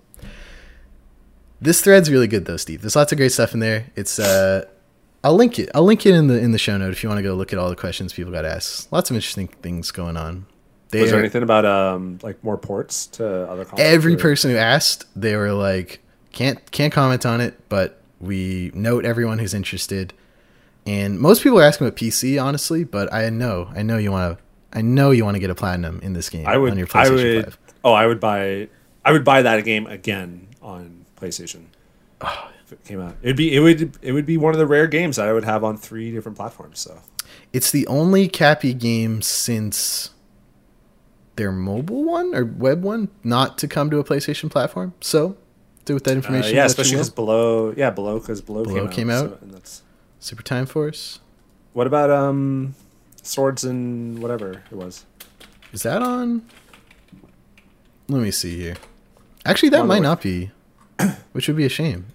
This thread's really good though, Steve. There's lots of great stuff in there. It's I'll link it in the show note if you want to go look at all the questions people got asked. Lots of interesting things going on. Was there anything about like more ports to other consoles? Every person who asked, they were like, can't comment on it, but we note everyone who's interested. And most people are asking about PC, honestly, but I know you want to. I know you want to get a platinum in this game on your PlayStation 5. Oh, I would buy that game again on PlayStation. Oh. If it came out, it would be one of the rare games that I would have on three different platforms. So it's the only Cappy game since their mobile one or web one not to come to a PlayStation platform. So do with that information. Yeah, especially because Below came out. So, and that's Super Time Force. What about Swords and whatever it was? Is that on? Let me see here. Actually, that might not be, which would be a shame.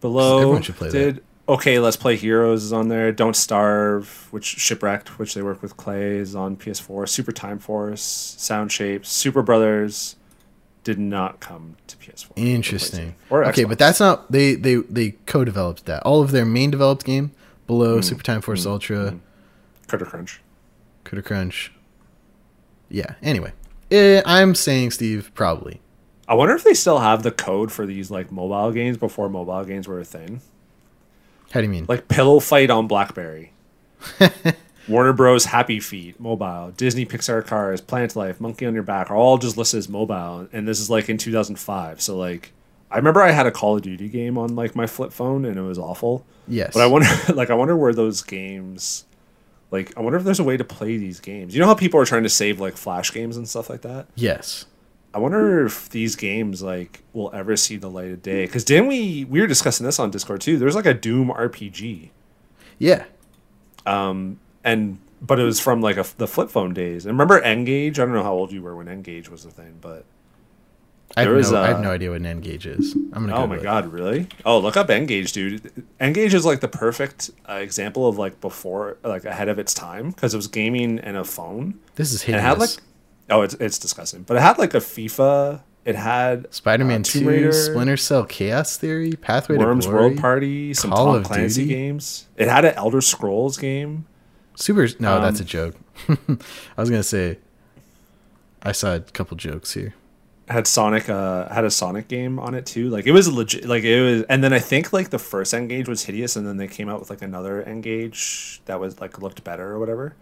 Below, everyone should play that. Okay, Let's Play Heroes is on there. Don't Starve, which Shipwrecked, which they work with Clay, is on PS4. Super Time Force, Sound Shapes, Super Brothers did not come to PS4. Interesting. Or okay, but that's not they co-developed that. All of their main developed game, Below, Super Time Force Ultra, Critter Crunch. Yeah. Anyway, I'm saying, Steve, probably. I wonder if they still have the code for these like mobile games before mobile games were a thing. How do you mean? Like Pillow Fight on BlackBerry, Warner Bros. Happy Feet mobile, Disney Pixar Cars, Plant Life, Monkey on Your Back are all just listed as mobile, and this is like in 2005. So like, I remember I had a Call of Duty game on like my flip phone, and it was awful. Yes. But I wonder where those games, like, I wonder if there's a way to play these games. You know how people are trying to save like Flash games and stuff like that? Yes. I wonder if these games like will ever see the light of day. Because didn't we were discussing this on Discord too. There's like a Doom RPG. Yeah. But it was from like the flip phone days. And remember N-Gage? I don't know how old you were when N-Gage was a thing, but I have no idea what N-Gage is. Oh my god, really? Oh, look up N-Gage, dude. N-Gage is like the perfect example of like before, like ahead of its time, because it was gaming and a phone. This is hideous. Oh, it's disgusting. But it had like a FIFA It had Spider-Man 2, Raider, Splinter Cell, Chaos Theory, Pathway Worms to Glory, World Party, some Call Tom of Clancy Duty games. It had an Elder Scrolls game. No, that's a joke. I was gonna say, I saw a couple jokes here. Had Sonic, had a Sonic game on it too. Like it was legit. Like it was, and then I think like the first N-Gage was hideous, and then they came out with like another N-Gage that was like looked better or whatever.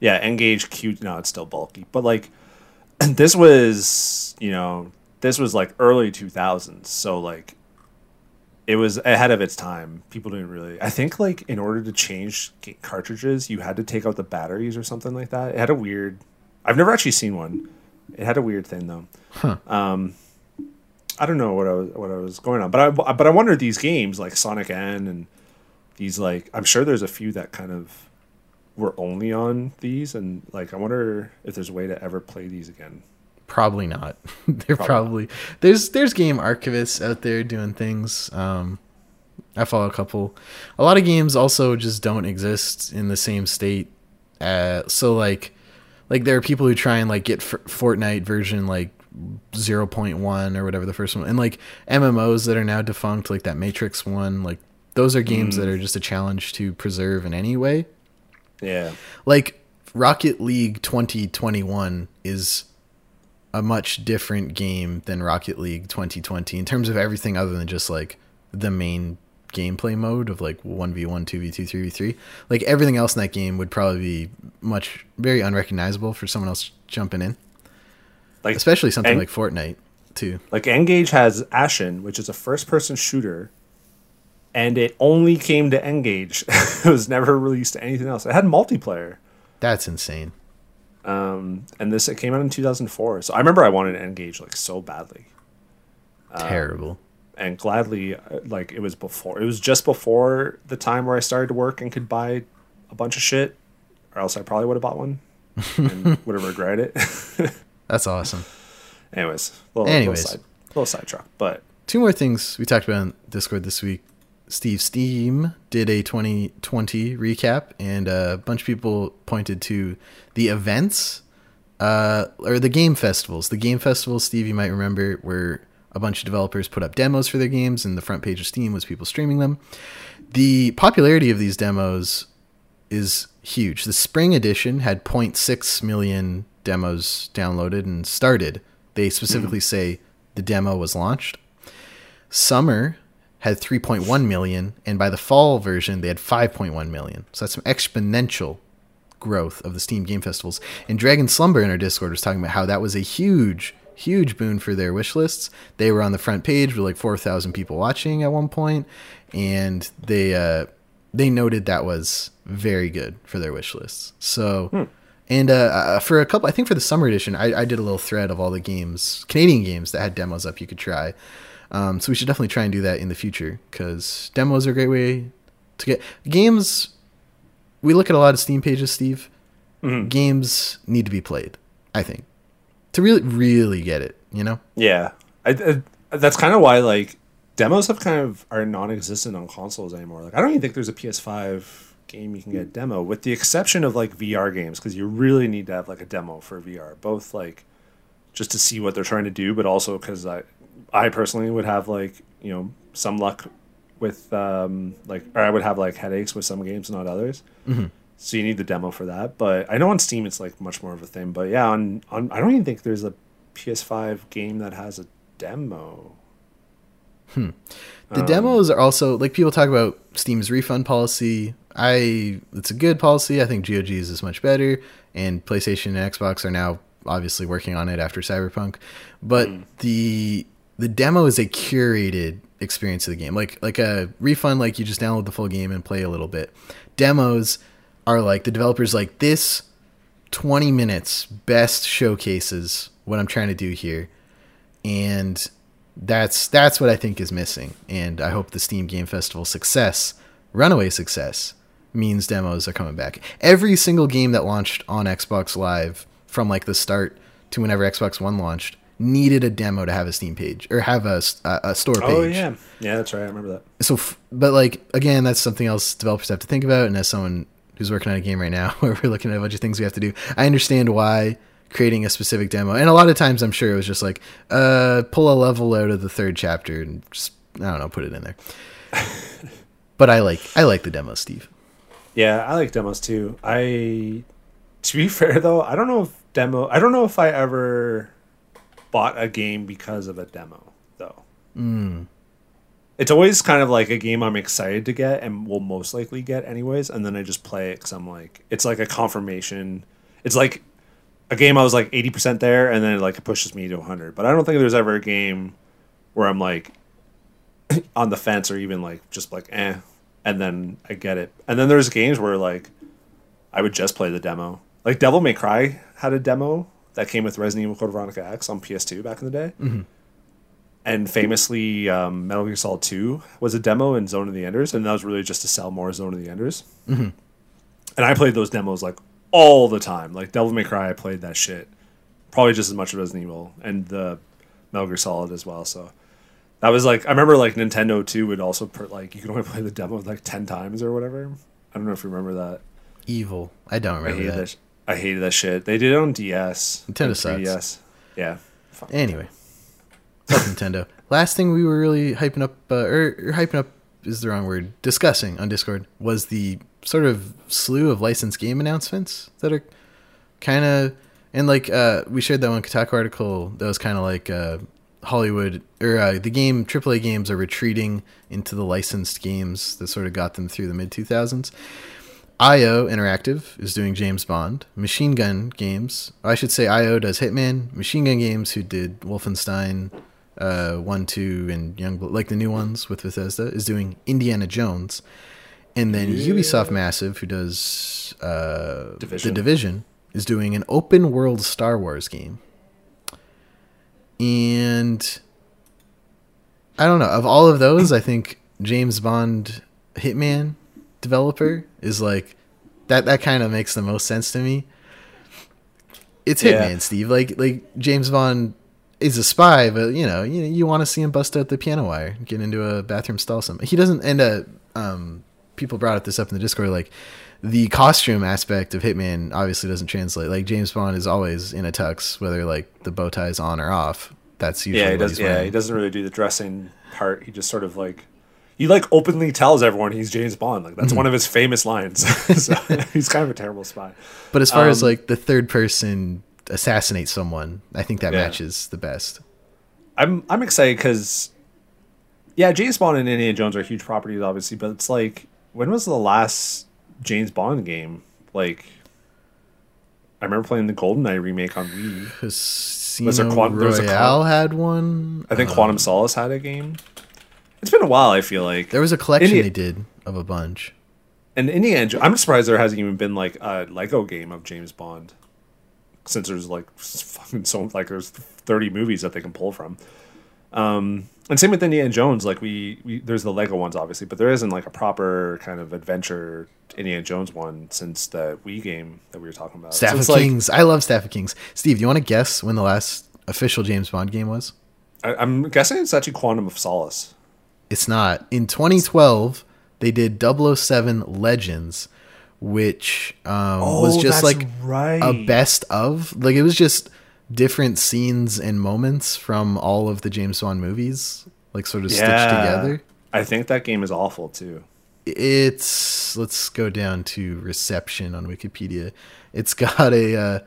Yeah, N-Gage cute. No, it's still bulky, but like. And this was, you know, this was like early 2000s. So like it was ahead of its time. People didn't really, I think like in order to change cartridges, you had to take out the batteries or something like that. It had a weird, I've never actually seen one. It had a weird thing though. Huh. I don't know what I was going on, but I wonder these games like Sonic N and these, like, I'm sure there's a few that kind of, we're only on these, and like I wonder if there's a way to ever play these again. Probably not. They're probably not. There's game archivists out there doing things. I follow a couple. A lot of games also just don't exist in the same state. So like there are people who try and like get Fortnite version like 0.1 or whatever the first one, and like MMOs that are now defunct, like that Matrix one. Like those are games that are just a challenge to preserve in any way. Yeah, like Rocket League 2021 is a much different game than Rocket League 2020 in terms of everything other than just like the main gameplay mode of like 1v1, 2v2, 3v3. Like everything else in that game would probably be very unrecognizable for someone else jumping in. Like especially something like Fortnite too. Like N-Gage has Ashen, which is a first-person shooter. And it only came to N-Gage. It was never released to anything else. It had multiplayer. That's insane. And it came out in 2004. So I remember I wanted N-Gage like so badly. Terrible. And gladly, like it was before. It was just before the time where I started to work and could buy a bunch of shit, or else I probably would have bought one and would have regretted it. That's awesome. Anyways, little sidetrack. But two more things we talked about on Discord this week. Steve Steam did a 2020 recap, and a bunch of people pointed to the events or the game festivals. The game festivals, Steve, you might remember, were a bunch of developers put up demos for their games, and the front page of Steam was people streaming them. The popularity of these demos is huge. The spring edition had 0.6 million demos downloaded and started. They specifically say the demo was launched. Summer had 3.1 million, and by the fall version, they had 5.1 million. So that's some exponential growth of the Steam Game Festivals. And Dragon Slumber in our Discord was talking about how that was a huge, huge boon for their wish lists. They were on the front page with like 4,000 people watching at one point, and they noted that was very good for their wish lists. So, and for a couple, I think for the summer edition, I did a little thread of all the games, Canadian games that had demos up you could try. So we should definitely try and do that in the future, because demos are a great way to get games. We look at a lot of Steam pages, Steve. Games need to be played, I think, to really, really get it, you know? Yeah. I that's kind of why like demos have kind of are non-existent on consoles anymore. Like I don't even think there's a PS5 game you can get a demo, with the exception of like VR games, because you really need to have like a demo for VR, both like just to see what they're trying to do, but also because I personally would have like, you know, some luck with or I would have like headaches with some games, not others. So you need the demo for that. But I know on Steam it's like much more of a thing. But yeah, on I don't even think there's a PS5 game that has a demo. The demos are also like, people talk about Steam's refund policy. It's a good policy. I think GOG's is much better, and PlayStation and Xbox are now obviously working on it after Cyberpunk. But the demo is a curated experience of the game. Like a refund, like you just download the full game and play a little bit. Demos are like the developers like, this 20 minutes best showcases what I'm trying to do here. And that's what I think is missing. And I hope the Steam Game Festival runaway success means demos are coming back. Every single game that launched on Xbox Live from like the start to whenever Xbox One launched needed a demo to have a Steam page or have a store page. Oh yeah, that's right. I remember that. So, but like again, that's something else developers have to think about. And as someone who's working on a game right now, where we're looking at a bunch of things we have to do, I understand why creating a specific demo. And a lot of times I'm sure it was just like, pull a level out of the third chapter and just, I don't know, put it in there. But I like the demos, Steve. Yeah, I like demos too. To be fair though, I don't know if I ever bought a game because of a demo though. Mm. It's always kind of like a game I'm excited to get and will most likely get anyways, and then I just play it because I'm like, it's like a confirmation. It's like a game I was like 80% there, and then it like pushes me to 100. But I don't think there's ever a game where I'm like on the fence or even like just like eh, and then I get it. And then there's games where like I would just play the demo. Like Devil May Cry had a demo that came with Resident Evil Code Veronica X on PS2 back in the day. Mm-hmm. And famously, Metal Gear Solid 2 was a demo in Zone of the Enders, and that was really just to sell more Zone of the Enders. Mm-hmm. And I played those demos like all the time. Like Devil May Cry, I played that shit probably just as much as Resident Evil and the Metal Gear Solid as well. So that was like, I remember like Nintendo 2 would also put like, you could only play the demo like 10 times or whatever. I don't know if you remember that. Evil. I don't remember that. I hated that shit. They did it on DS. Nintendo sucks. DS. Yeah. Fuck. Anyway. Nintendo. Last thing we were really hyping up, or hyping up is the wrong word, discussing on Discord, was the sort of slew of licensed game announcements that are kind of, and like we shared that one Kotaku article that was kind of like Hollywood, or the game, AAA games are retreating into the licensed games that sort of got them through the mid-2000s. IO Interactive is doing James Bond. Machine Gun Games, I should say IO does Hitman. Machine Gun Games, who did Wolfenstein 1, 2, and Youngblood, like the new ones with Bethesda, is doing Indiana Jones. And then Ubisoft Massive, who does The Division, is doing an open-world Star Wars game. And I don't know. Of all of those, I think James Bond Hitman developer is like, that kind of makes the most sense to me. It's Hitman, yeah. Steve. Like James Bond is a spy, but you want to see him bust out the piano wire, get into a bathroom stall. He doesn't. And people brought this up in the Discord. Like the costume aspect of Hitman obviously doesn't translate. Like James Bond is always in a tux, whether like the bow tie is on or off. That's usually he doesn't really do the dressing part. He just sort of like. He like openly tells everyone he's James Bond. Like that's one of his famous lines. So he's kind of a terrible spy. But as far as like the third person assassinate someone, I think that matches the best. I'm excited because James Bond and Indiana Jones are huge properties, obviously. But it's like, when was the last James Bond game? Like, I remember playing the GoldenEye remake on Wii. Royale had one. I think Quantum Solace had a game. It's been a while, I feel like. There was a collection they did of a bunch. And I'm surprised there hasn't even been like a Lego game of James Bond, since there's like fucking so like there's 30 movies that they can pull from. And same with Indiana Jones. Like we there's the Lego ones obviously, but there isn't like a proper kind of adventure Indiana Jones one since the Wii game that we were talking about. Staff of Kings. I love Staff of Kings. Steve, do you want to guess when the last official James Bond game was? I'm guessing it's actually Quantum of Solace. It's not. In 2012, they did 007 Legends, which was just like a best of. Like it was just different scenes and moments from all of the James Bond movies, like sort of stitched together. I think that game is awful too. It's let's go down to reception on Wikipedia. It's got a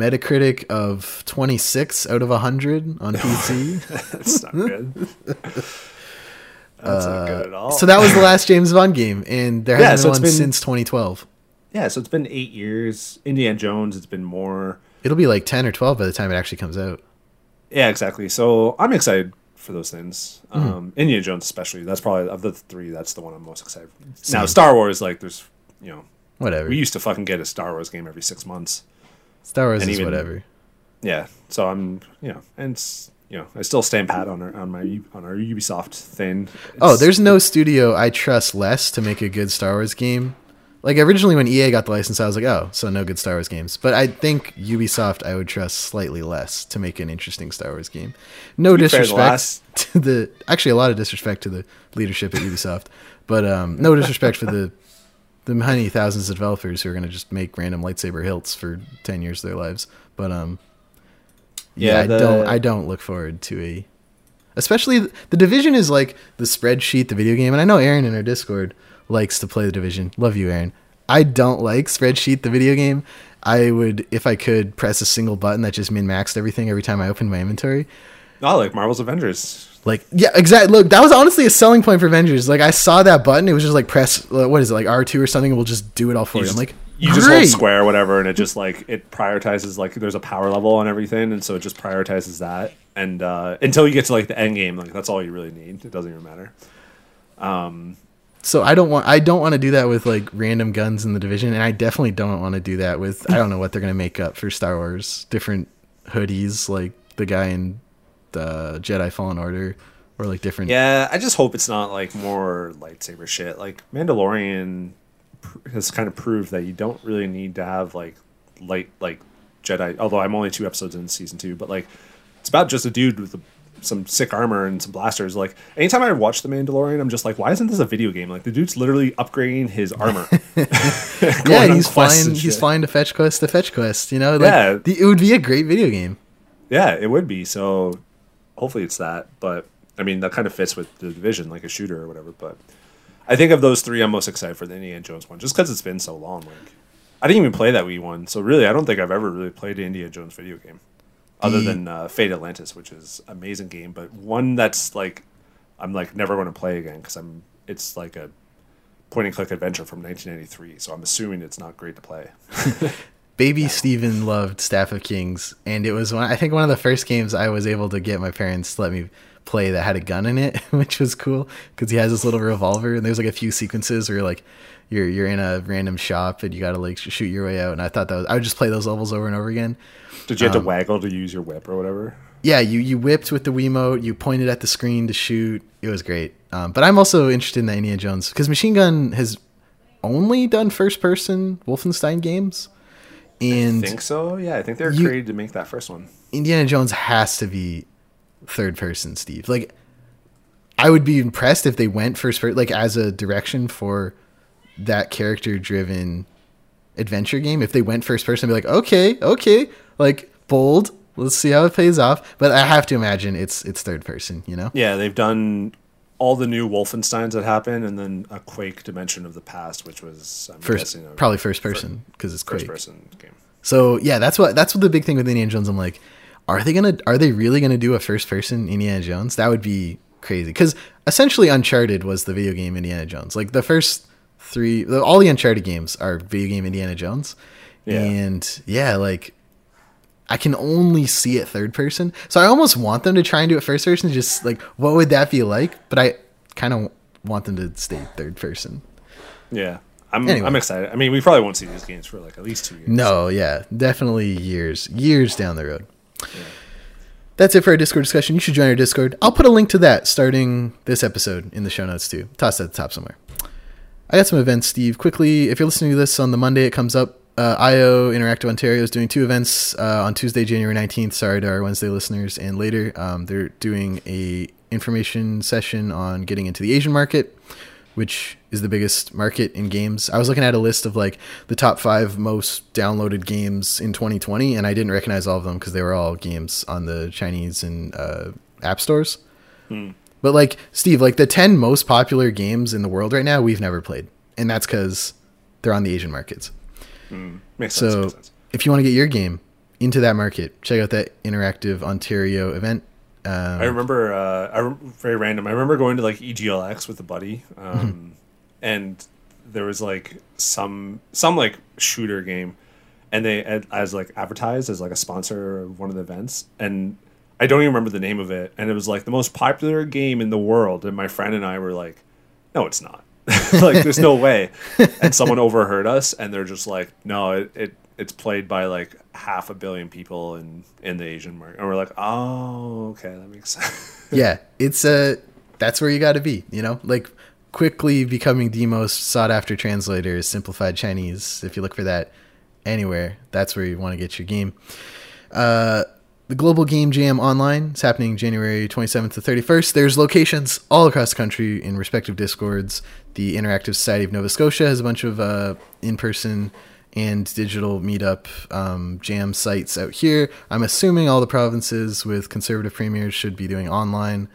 Metacritic of 26 out of 100 on PC. That's not good. That's not good at all. So that was the last James Bond game, and there hasn't been one since 2012. Yeah, so it's been 8 years. Indiana Jones, it's been more. It'll be like 10 or 12 by the time it actually comes out. Yeah, exactly. So I'm excited for those things. Indiana Jones especially. That's probably, of the three, that's the one I'm most excited for. Same. Now, Star Wars, like there's, whatever. We used to fucking get a Star Wars game every 6 months. Star Wars is whatever. Yeah. So I'm, I still stand pat on our Ubisoft thing. There's no studio I trust less to make a good Star Wars game. Like originally when EA got the license, I was like, so no good Star Wars games. But I think Ubisoft I would trust slightly less to make an interesting Star Wars game. No disrespect actually a lot of disrespect to the leadership at Ubisoft, but no disrespect for the the many thousands of developers who are going to just make random lightsaber hilts for 10 years of their lives. But I don't look forward to a, especially the Division is like the spreadsheet, the video game. And I know Aaron in our Discord likes to play the Division. Love you, Aaron. I don't like spreadsheet, the video game. I would, if I could, press a single button that just min-maxed everything every time I opened my inventory. Oh, like Marvel's Avengers. Like, yeah, exactly. Look, that was honestly a selling point for Avengers. Like, I saw that button. It was just like press, what is it, like R2 or something, and we'll just do it all for you. I'm like, you just hold square or whatever, and it just like, it prioritizes, like, there's a power level on everything, and so it just prioritizes that. And until you get to like the end game, like, that's all you really need. It doesn't even matter. So I don't want to do that with like random guns in the Division, and I definitely don't want to do that with, I don't know what they're going to make up for Star Wars, different hoodies, like the guy in Jedi Fallen Order, or like different. Yeah, I just hope it's not like more lightsaber shit. Like Mandalorian has kind of proved that you don't really need to have like light, like Jedi, although I'm only 2 episodes in season 2, but like it's about just a dude with some sick armor and some blasters. Like anytime I watch The Mandalorian, I'm just like, why isn't this a video game? Like the dude's literally upgreeing his armor. Yeah, he's flying to fetch quest, you know? Like, yeah, it would be a great video game. Yeah, it would be. So hopefully it's that, but I mean that kind of fits with the Division, like a shooter or whatever. But I think of those 3, I'm most excited for the Indiana Jones one, just because it's been so long. Like I didn't even play that Wii one, so really I don't think I've ever really played an Indiana Jones video game, other than Fate Atlantis, which is an amazing game, but one that's like I'm like never going to play again because it's like a point and click adventure from 1993. So I'm assuming it's not great to play. Baby Steven loved Staff of Kings, and it was one of the first games I was able to get my parents to let me play that had a gun in it, which was cool because he has this little revolver, and there's like a few sequences where like you're in a random shop and you got to like shoot your way out. And I thought I would just play those levels over and over again. Did you have to waggle to use your whip or whatever? Yeah, you whipped with the Wiimote. You pointed at the screen to shoot. It was great. But I'm also interested in the Indiana Jones because Machine Gun has only done first person Wolfenstein games. And I think so. Yeah, I think they're created to make that first one. Indiana Jones has to be third person, Steve. Like, I would be impressed if they went first person, like as a direction for that character-driven adventure game. If they went first person, I'd be like, okay, like bold. Let's see how it pays off. But I have to imagine it's third person, you know? Yeah, they've done all the new Wolfensteins that happened, and then a Quake Dimension of the Past, which was probably first person because it's Quake. First person game. So yeah, that's what the big thing with Indiana Jones. I'm like, are they really gonna do a first person Indiana Jones? That would be crazy because essentially Uncharted was the video game Indiana Jones. Like the first 3, all the Uncharted games are video game Indiana Jones, and yeah, like I can only see it third person. So I almost want them to try and do it first person. Just like, what would that be like? But I kind of want them to stay third person. Yeah. I'm excited. I mean, we probably won't see these games for like at least 2 years. No. Yeah, definitely years down the road. Yeah. That's it for our Discord discussion. You should join our Discord. I'll put a link to that starting this episode in the show notes too. Toss that at the top somewhere. I got some events, Steve, quickly. If you're listening to this on the Monday, it comes up. IO Interactive Ontario is doing 2 events on Tuesday, January 19th. Sorry to our Wednesday listeners, and later they're doing a information session on getting into the Asian market, which is the biggest market in games. I was looking at a list of like the top 5 most downloaded games in 2020, and I didn't recognize all of them because they were all games on the Chinese and app stores. But like Steve, like the 10 most popular games in the world right now, we've never played, and that's because they're on the Asian markets. Makes sense. If you want to get your game into that market, check out that Interactive Ontario event. I remember, very random. I remember going to like EGLX with a buddy, and there was like some like shooter game, and they as like advertised as like a sponsor of one of the events, and I don't even remember the name of it, and it was like the most popular game in the world, and my friend and I were like, no, it's not. Like there's no way, and someone overheard us, and they're just like, no, it's played by like 500 million people in the Asian market, and we're like, oh, okay, that makes sense. Yeah, it's that's where you got to be, you know, like quickly becoming the most sought after translator is simplified Chinese. If you look for that anywhere, that's where you want to get your game. The Global Game Jam Online is happening January 27th to 31st. There's locations all across the country in respective Discords. The Interactive Society of Nova Scotia has a bunch of in-person and digital meetup jam sites out here. I'm assuming all the provinces with conservative premiers should be doing online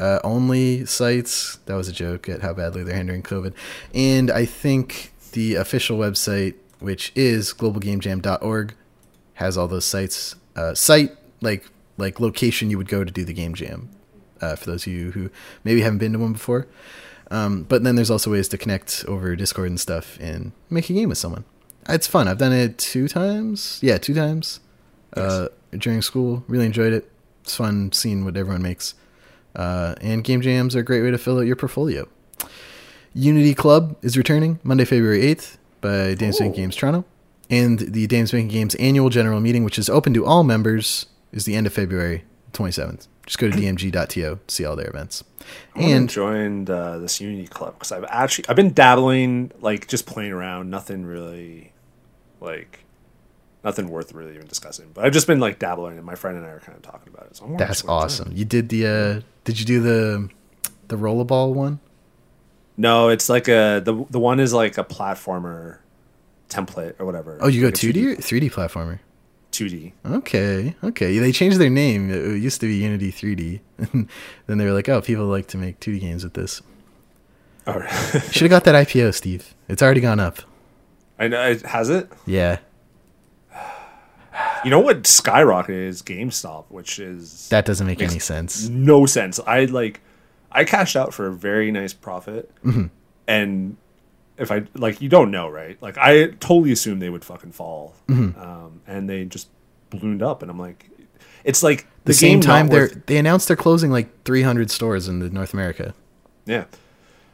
only sites. That was a joke at how badly they're handling COVID. And I think the official website, which is globalgamejam.org, has all those sites. Like location you would go to do the game jam, for those of you who maybe haven't been to one before. But then there's also ways to connect over Discord and stuff and make a game with someone. It's fun. I've done it two times during school. Really enjoyed it. It's fun seeing what everyone makes. And game jams are a great way to fill out your portfolio. Unity Club is returning Monday, February 8th by Dance Bank Games Toronto. And the Dames Making Games annual general meeting, which is open to all members, is the end of February 27th. Just go to dmg.to to see all their events. And joined this Unity Club because I've been dabbling, like just playing around. Nothing worth really even discussing. But I've just been like dabbling, and my friend and I are kind of talking about it. So that's awesome. You did the did you do the rollerball one? No, it's like the one is like a platformer template or whatever. Oh, you go like 2D or 3D platformer? 2D. Okay. They changed their name. It used to be Unity 3D. And then they were like, oh, people like to make 2D games with this. Oh, right. Should have got that IPO, Steve. It's already gone up. I know. Has it? Yeah. You know what skyrocketed is? GameStop, which is... That doesn't make any sense. No sense. I cashed out for a very nice profit. Mm-hmm. And... if I like, you don't know, right? Like, I totally assumed they would fucking fall, mm-hmm. And they just ballooned up. And I'm like, it's like the same time they announced they're closing like 300 stores in North America. Yeah,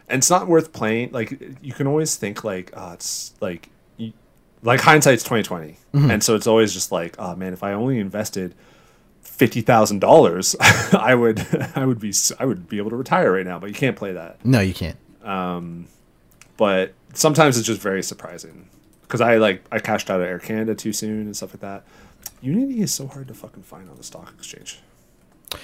and it's not worth playing. Like, you can always think like, it's like, hindsight's 20/20, mm-hmm. and so it's always just like, oh man, if I only invested $50,000, I would be able to retire right now. But you can't play that. No, you can't. But sometimes it's just very surprising because I cashed out of Air Canada too soon and stuff like that. Unity is so hard to fucking find on the stock exchange.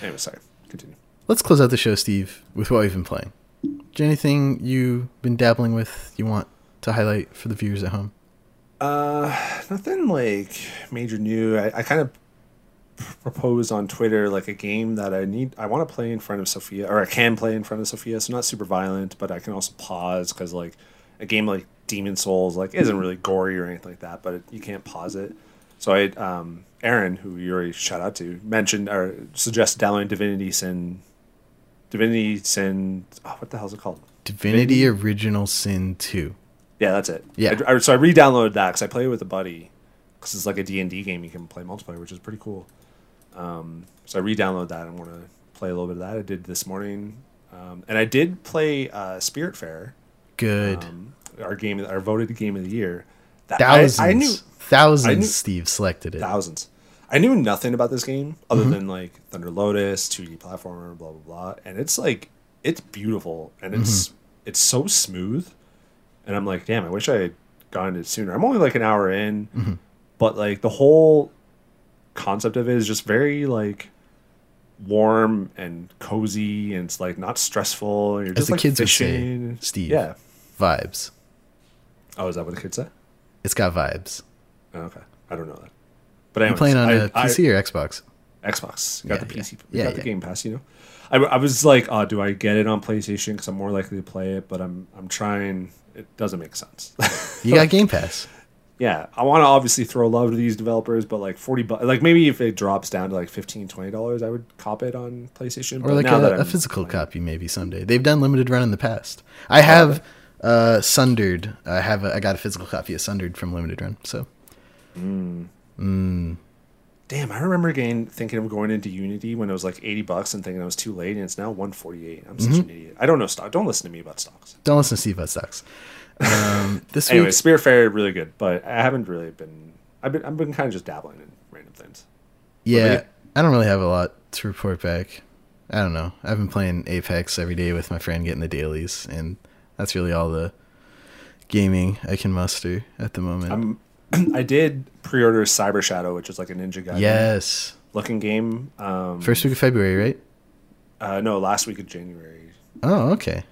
Anyway, sorry. Continue. Let's close out the show, Steve, with what we've been playing. Is there anything you've been dabbling with you want to highlight for the viewers at home? Nothing like major new. I kind of proposed on Twitter like a game that I want to play in front of Sophia, or I can play in front of Sophia, so not super violent, but I can also pause, because like a game like Demon Souls like isn't really gory or anything like that, but you can't pause it. So I Aaron, who you already shout out to, mentioned or suggested downloading Divinity Sin what the hell is it called? Divinity Original Sin 2. Yeah, that's it. Yeah, so I re-downloaded that because I played it with a buddy, because it's like a D&D game you can play multiplayer, which is pretty cool. So I re-downloaded that and want to play a little bit of that. I did this morning, and I did play Spiritfarer. Good. Our voted game of the year. I knew Steve selected it. Thousands. I knew nothing about this game other mm-hmm. than like Thunder Lotus, 2D platformer, blah blah blah. And it's like, it's beautiful and it's mm-hmm. it's so smooth. And I'm like, damn, I wish I had gotten it sooner. I'm only like an hour in, mm-hmm. but like the whole concept of it is just very like warm and cozy, and it's like not stressful. You're just like kids fishing, say, Steve. Yeah, vibes. Oh, is that what the kids say? It's got vibes. Oh, okay, I don't know that. But anyways, you playing on a PC or Xbox? Xbox. You got the PC. Yeah, got the Game Pass. You know, I was like, oh, do I get it on PlayStation? Because I'm more likely to play it. But I'm trying. It doesn't make sense. You got Game Pass. Yeah, I want to obviously throw love to these developers, but like $40, like maybe if it drops down to like $15, $20, I would cop it on PlayStation. Or but like now a physical copy maybe someday. They've done limited run in the past. I have Sundered. I got a physical copy of Sundered from limited run. So, Damn, I remember thinking of going into Unity when it was like $80 and thinking I was too late, and it's now $148. I'm such an idiot. I don't know stock. Don't listen to me about stocks. Don't listen to Steve about stocks. This anyway, Spiritfarer really good, but I haven't really been. I've been kind of just dabbling in random things. Yeah, I don't really have a lot to report back. I don't know. I've been playing Apex every day with my friend, getting the dailies, and that's really all the gaming I can muster at the moment. I did pre-order Cyber Shadow, which is like a Ninja Gaiden. Yes, looking game. First week of February, right? No, last week of January. Oh, okay.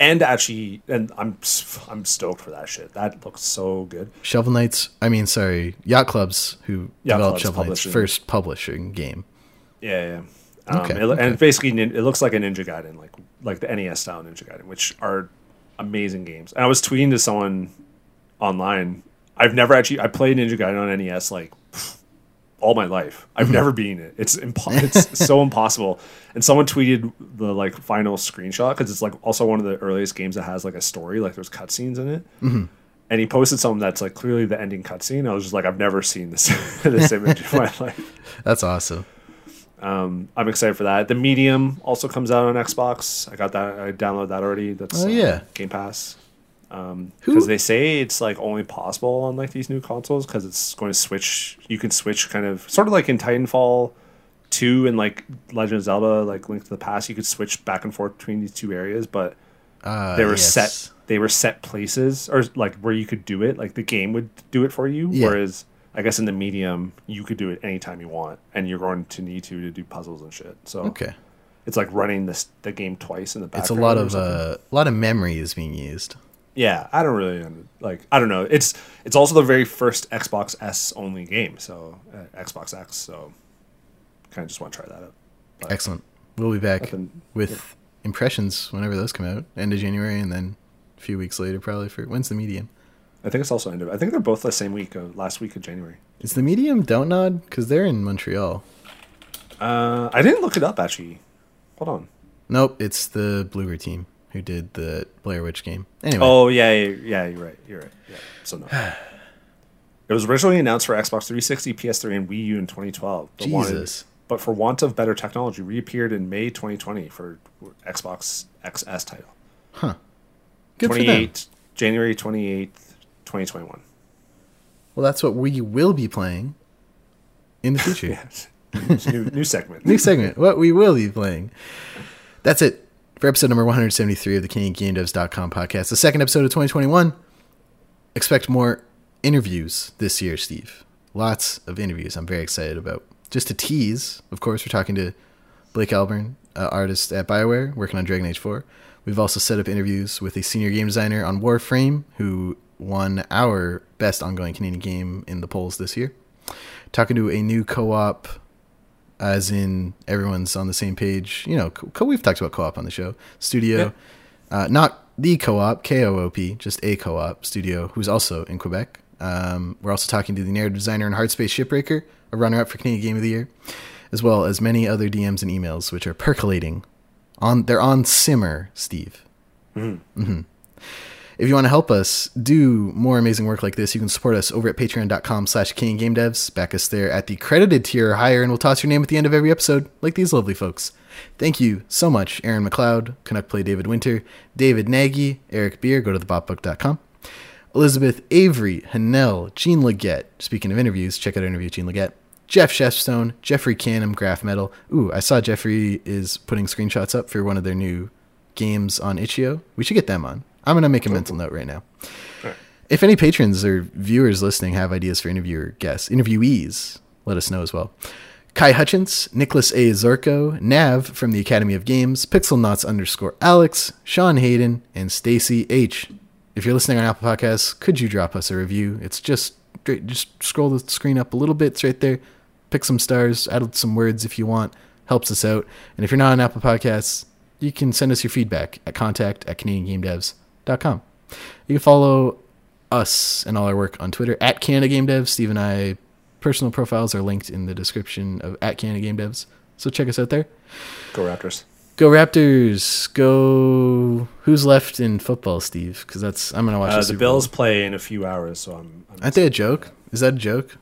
And actually, and I'm stoked for that shit. That looks so good. Shovel Knight's, Yacht Club's, who developed Shovel Knight's first publishing game. Yeah, yeah. And basically, it looks like a Ninja Gaiden, like the NES style Ninja Gaiden, which are amazing games. And I was tweeting to someone online. I played Ninja Gaiden on NES all my life. I've never beaten it. It's so impossible. And someone tweeted the final screenshot, because it's also one of the earliest games that has a story. There's cutscenes in it. Mm-hmm. And he posted something that's clearly the ending cutscene. I was just I've never seen this this image in my life. That's awesome. I'm excited for that. The Medium also comes out on Xbox. I got that. I downloaded that already. That's Game Pass. Because they say it's only possible on these new consoles, because it's going to switch. You can switch sort of in Titanfall 2 and Legend of Zelda, Link to the Past. You could switch back and forth between these two areas, but they were set places or where you could do it. The game would do it for you. Yeah. Whereas I guess in the Medium you could do it anytime you want, and you're going to need to do puzzles and shit. So okay, it's running the game twice in the background. It's a lot of memory is being used. Yeah, I don't really I don't know. It's also the very first Xbox S only game, so Xbox X. So, kind of just want to try that out. But excellent. We'll be back with impressions whenever those come out, end of January, and then a few weeks later probably for when's the Medium. I think it's also end of. I think they're both the same week, last week of January. Is the Medium Dontnod? Because they're in Montreal. I didn't look it up actually. Hold on. Nope, it's the Bluebird team who did the Blair Witch game. Anyway. Oh, yeah, you're right. Yeah. So, no. It was originally announced for Xbox 360, PS3, and Wii U in 2012. But Jesus. But for want of better technology, reappeared in May 2020 for Xbox XS title. Huh. Good for them. January 28th, 2021. Well, that's what we will be playing in the future. Yes. New segment. New segment. What we will be playing. That's it. For episode number 173 of the CanadianGameDevs.com podcast, the second episode of 2021, expect more interviews this year, Steve. Lots of interviews I'm very excited about. Just to tease, of course, we're talking to Blake Alburn, artist at Bioware, working on Dragon Age 4. We've also set up interviews with a senior game designer on Warframe, who won our best ongoing Canadian game in the polls this year. Talking to a new co-op, as in everyone's on the same page. You know, we've talked about co-op on the show. Studio, yeah. Not the co-op, K-O-O-P, just a co-op studio, who's also in Quebec. We're also talking to the narrative designer in Heartspace Shipbreaker, a runner-up for Canadian Game of the Year, as well as many other DMs and emails, which are percolating. They're on simmer, Steve. Mm-hmm. Mm-hmm. If you want to help us do more amazing work like this, you can support us over at patreon.com/CanadianGameDevs. Back us there at the credited tier or higher, and we'll toss your name at the end of every episode, like these lovely folks. Thank you so much, Aaron McLeod, Canuck Play David Winter, David Nagy, Eric Beer, go to thebotbook.com. Elizabeth Avery, Hanel, Jean Leggett. Speaking of interviews, check out our interview with Jean Leggett. Jeff Sheffstone, Jeffrey Canham, Graph Metal. Ooh, I saw Jeffrey is putting screenshots up for one of their new games on Itch.io. We should get them on. I'm going to make a mental note right now. Right. If any patrons or viewers listening have ideas for interviewees, let us know as well. Kai Hutchins, Nicholas A. Zorko, Nav from the Academy of Games, Pixelnots_Alex, Sean Hayden, and Stacy H. If you're listening on Apple Podcasts, could you drop us a review? It's just scroll the screen up a little bit. It's right there. Pick some stars, add some words if you want. Helps us out. And if you're not on Apple Podcasts, you can send us your feedback at contact@CanadianGameDevs.com. You can follow us and all our work on Twitter at CanadaGameDevs. Steve and I, personal profiles are linked in the description of at CanadaGameDevs. So check us out there. Go Raptors. Go Raptors. Go. Who's left in football, Steve? Because I'm going to watch the Bills play in a few hours. So aren't they a joke? Is that a joke?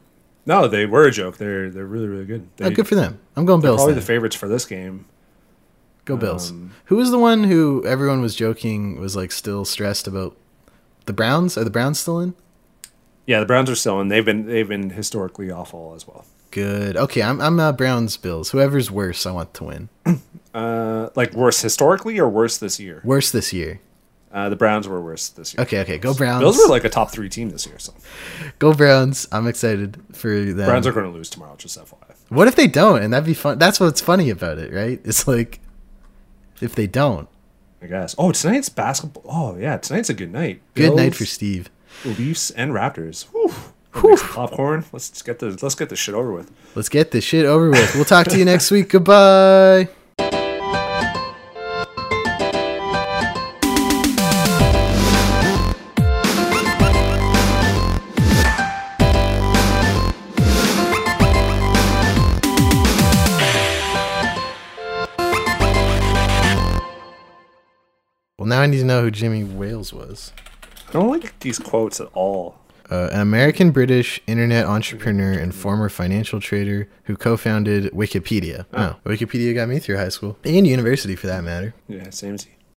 No, they were a joke. They're really, really good. Good for them. I'm going Bills. Probably then. The favorites for this game. Go Bills. Who was the one who everyone was joking was still stressed about the Browns? Are the Browns still in? Yeah, the Browns are still in. They've been historically awful as well. Good. Okay, I'm Browns Bills. Whoever's worse, I want to win. Worse historically or worse this year? Worse this year. The Browns were worse this year. Okay, go Browns. Bills were like a top three team this year. So go Browns. I'm excited for them. Browns are going to lose tomorrow, just FYI. What if they don't? And that'd be fun. That's what's funny about it, right? It's like if they don't. I guess. Oh, tonight's basketball. Oh, yeah. Tonight's a good night. Bills, good night for Steve. Leafs and Raptors. Whew. Popcorn. Let's get this shit over with. We'll talk to you next week. Goodbye. Well, now I need to know who Jimmy Wales was. I don't like these quotes at all. An American-British internet entrepreneur and former financial trader who co-founded Wikipedia. Oh. Wikipedia got me through high school and university, for that matter. Yeah, same as you.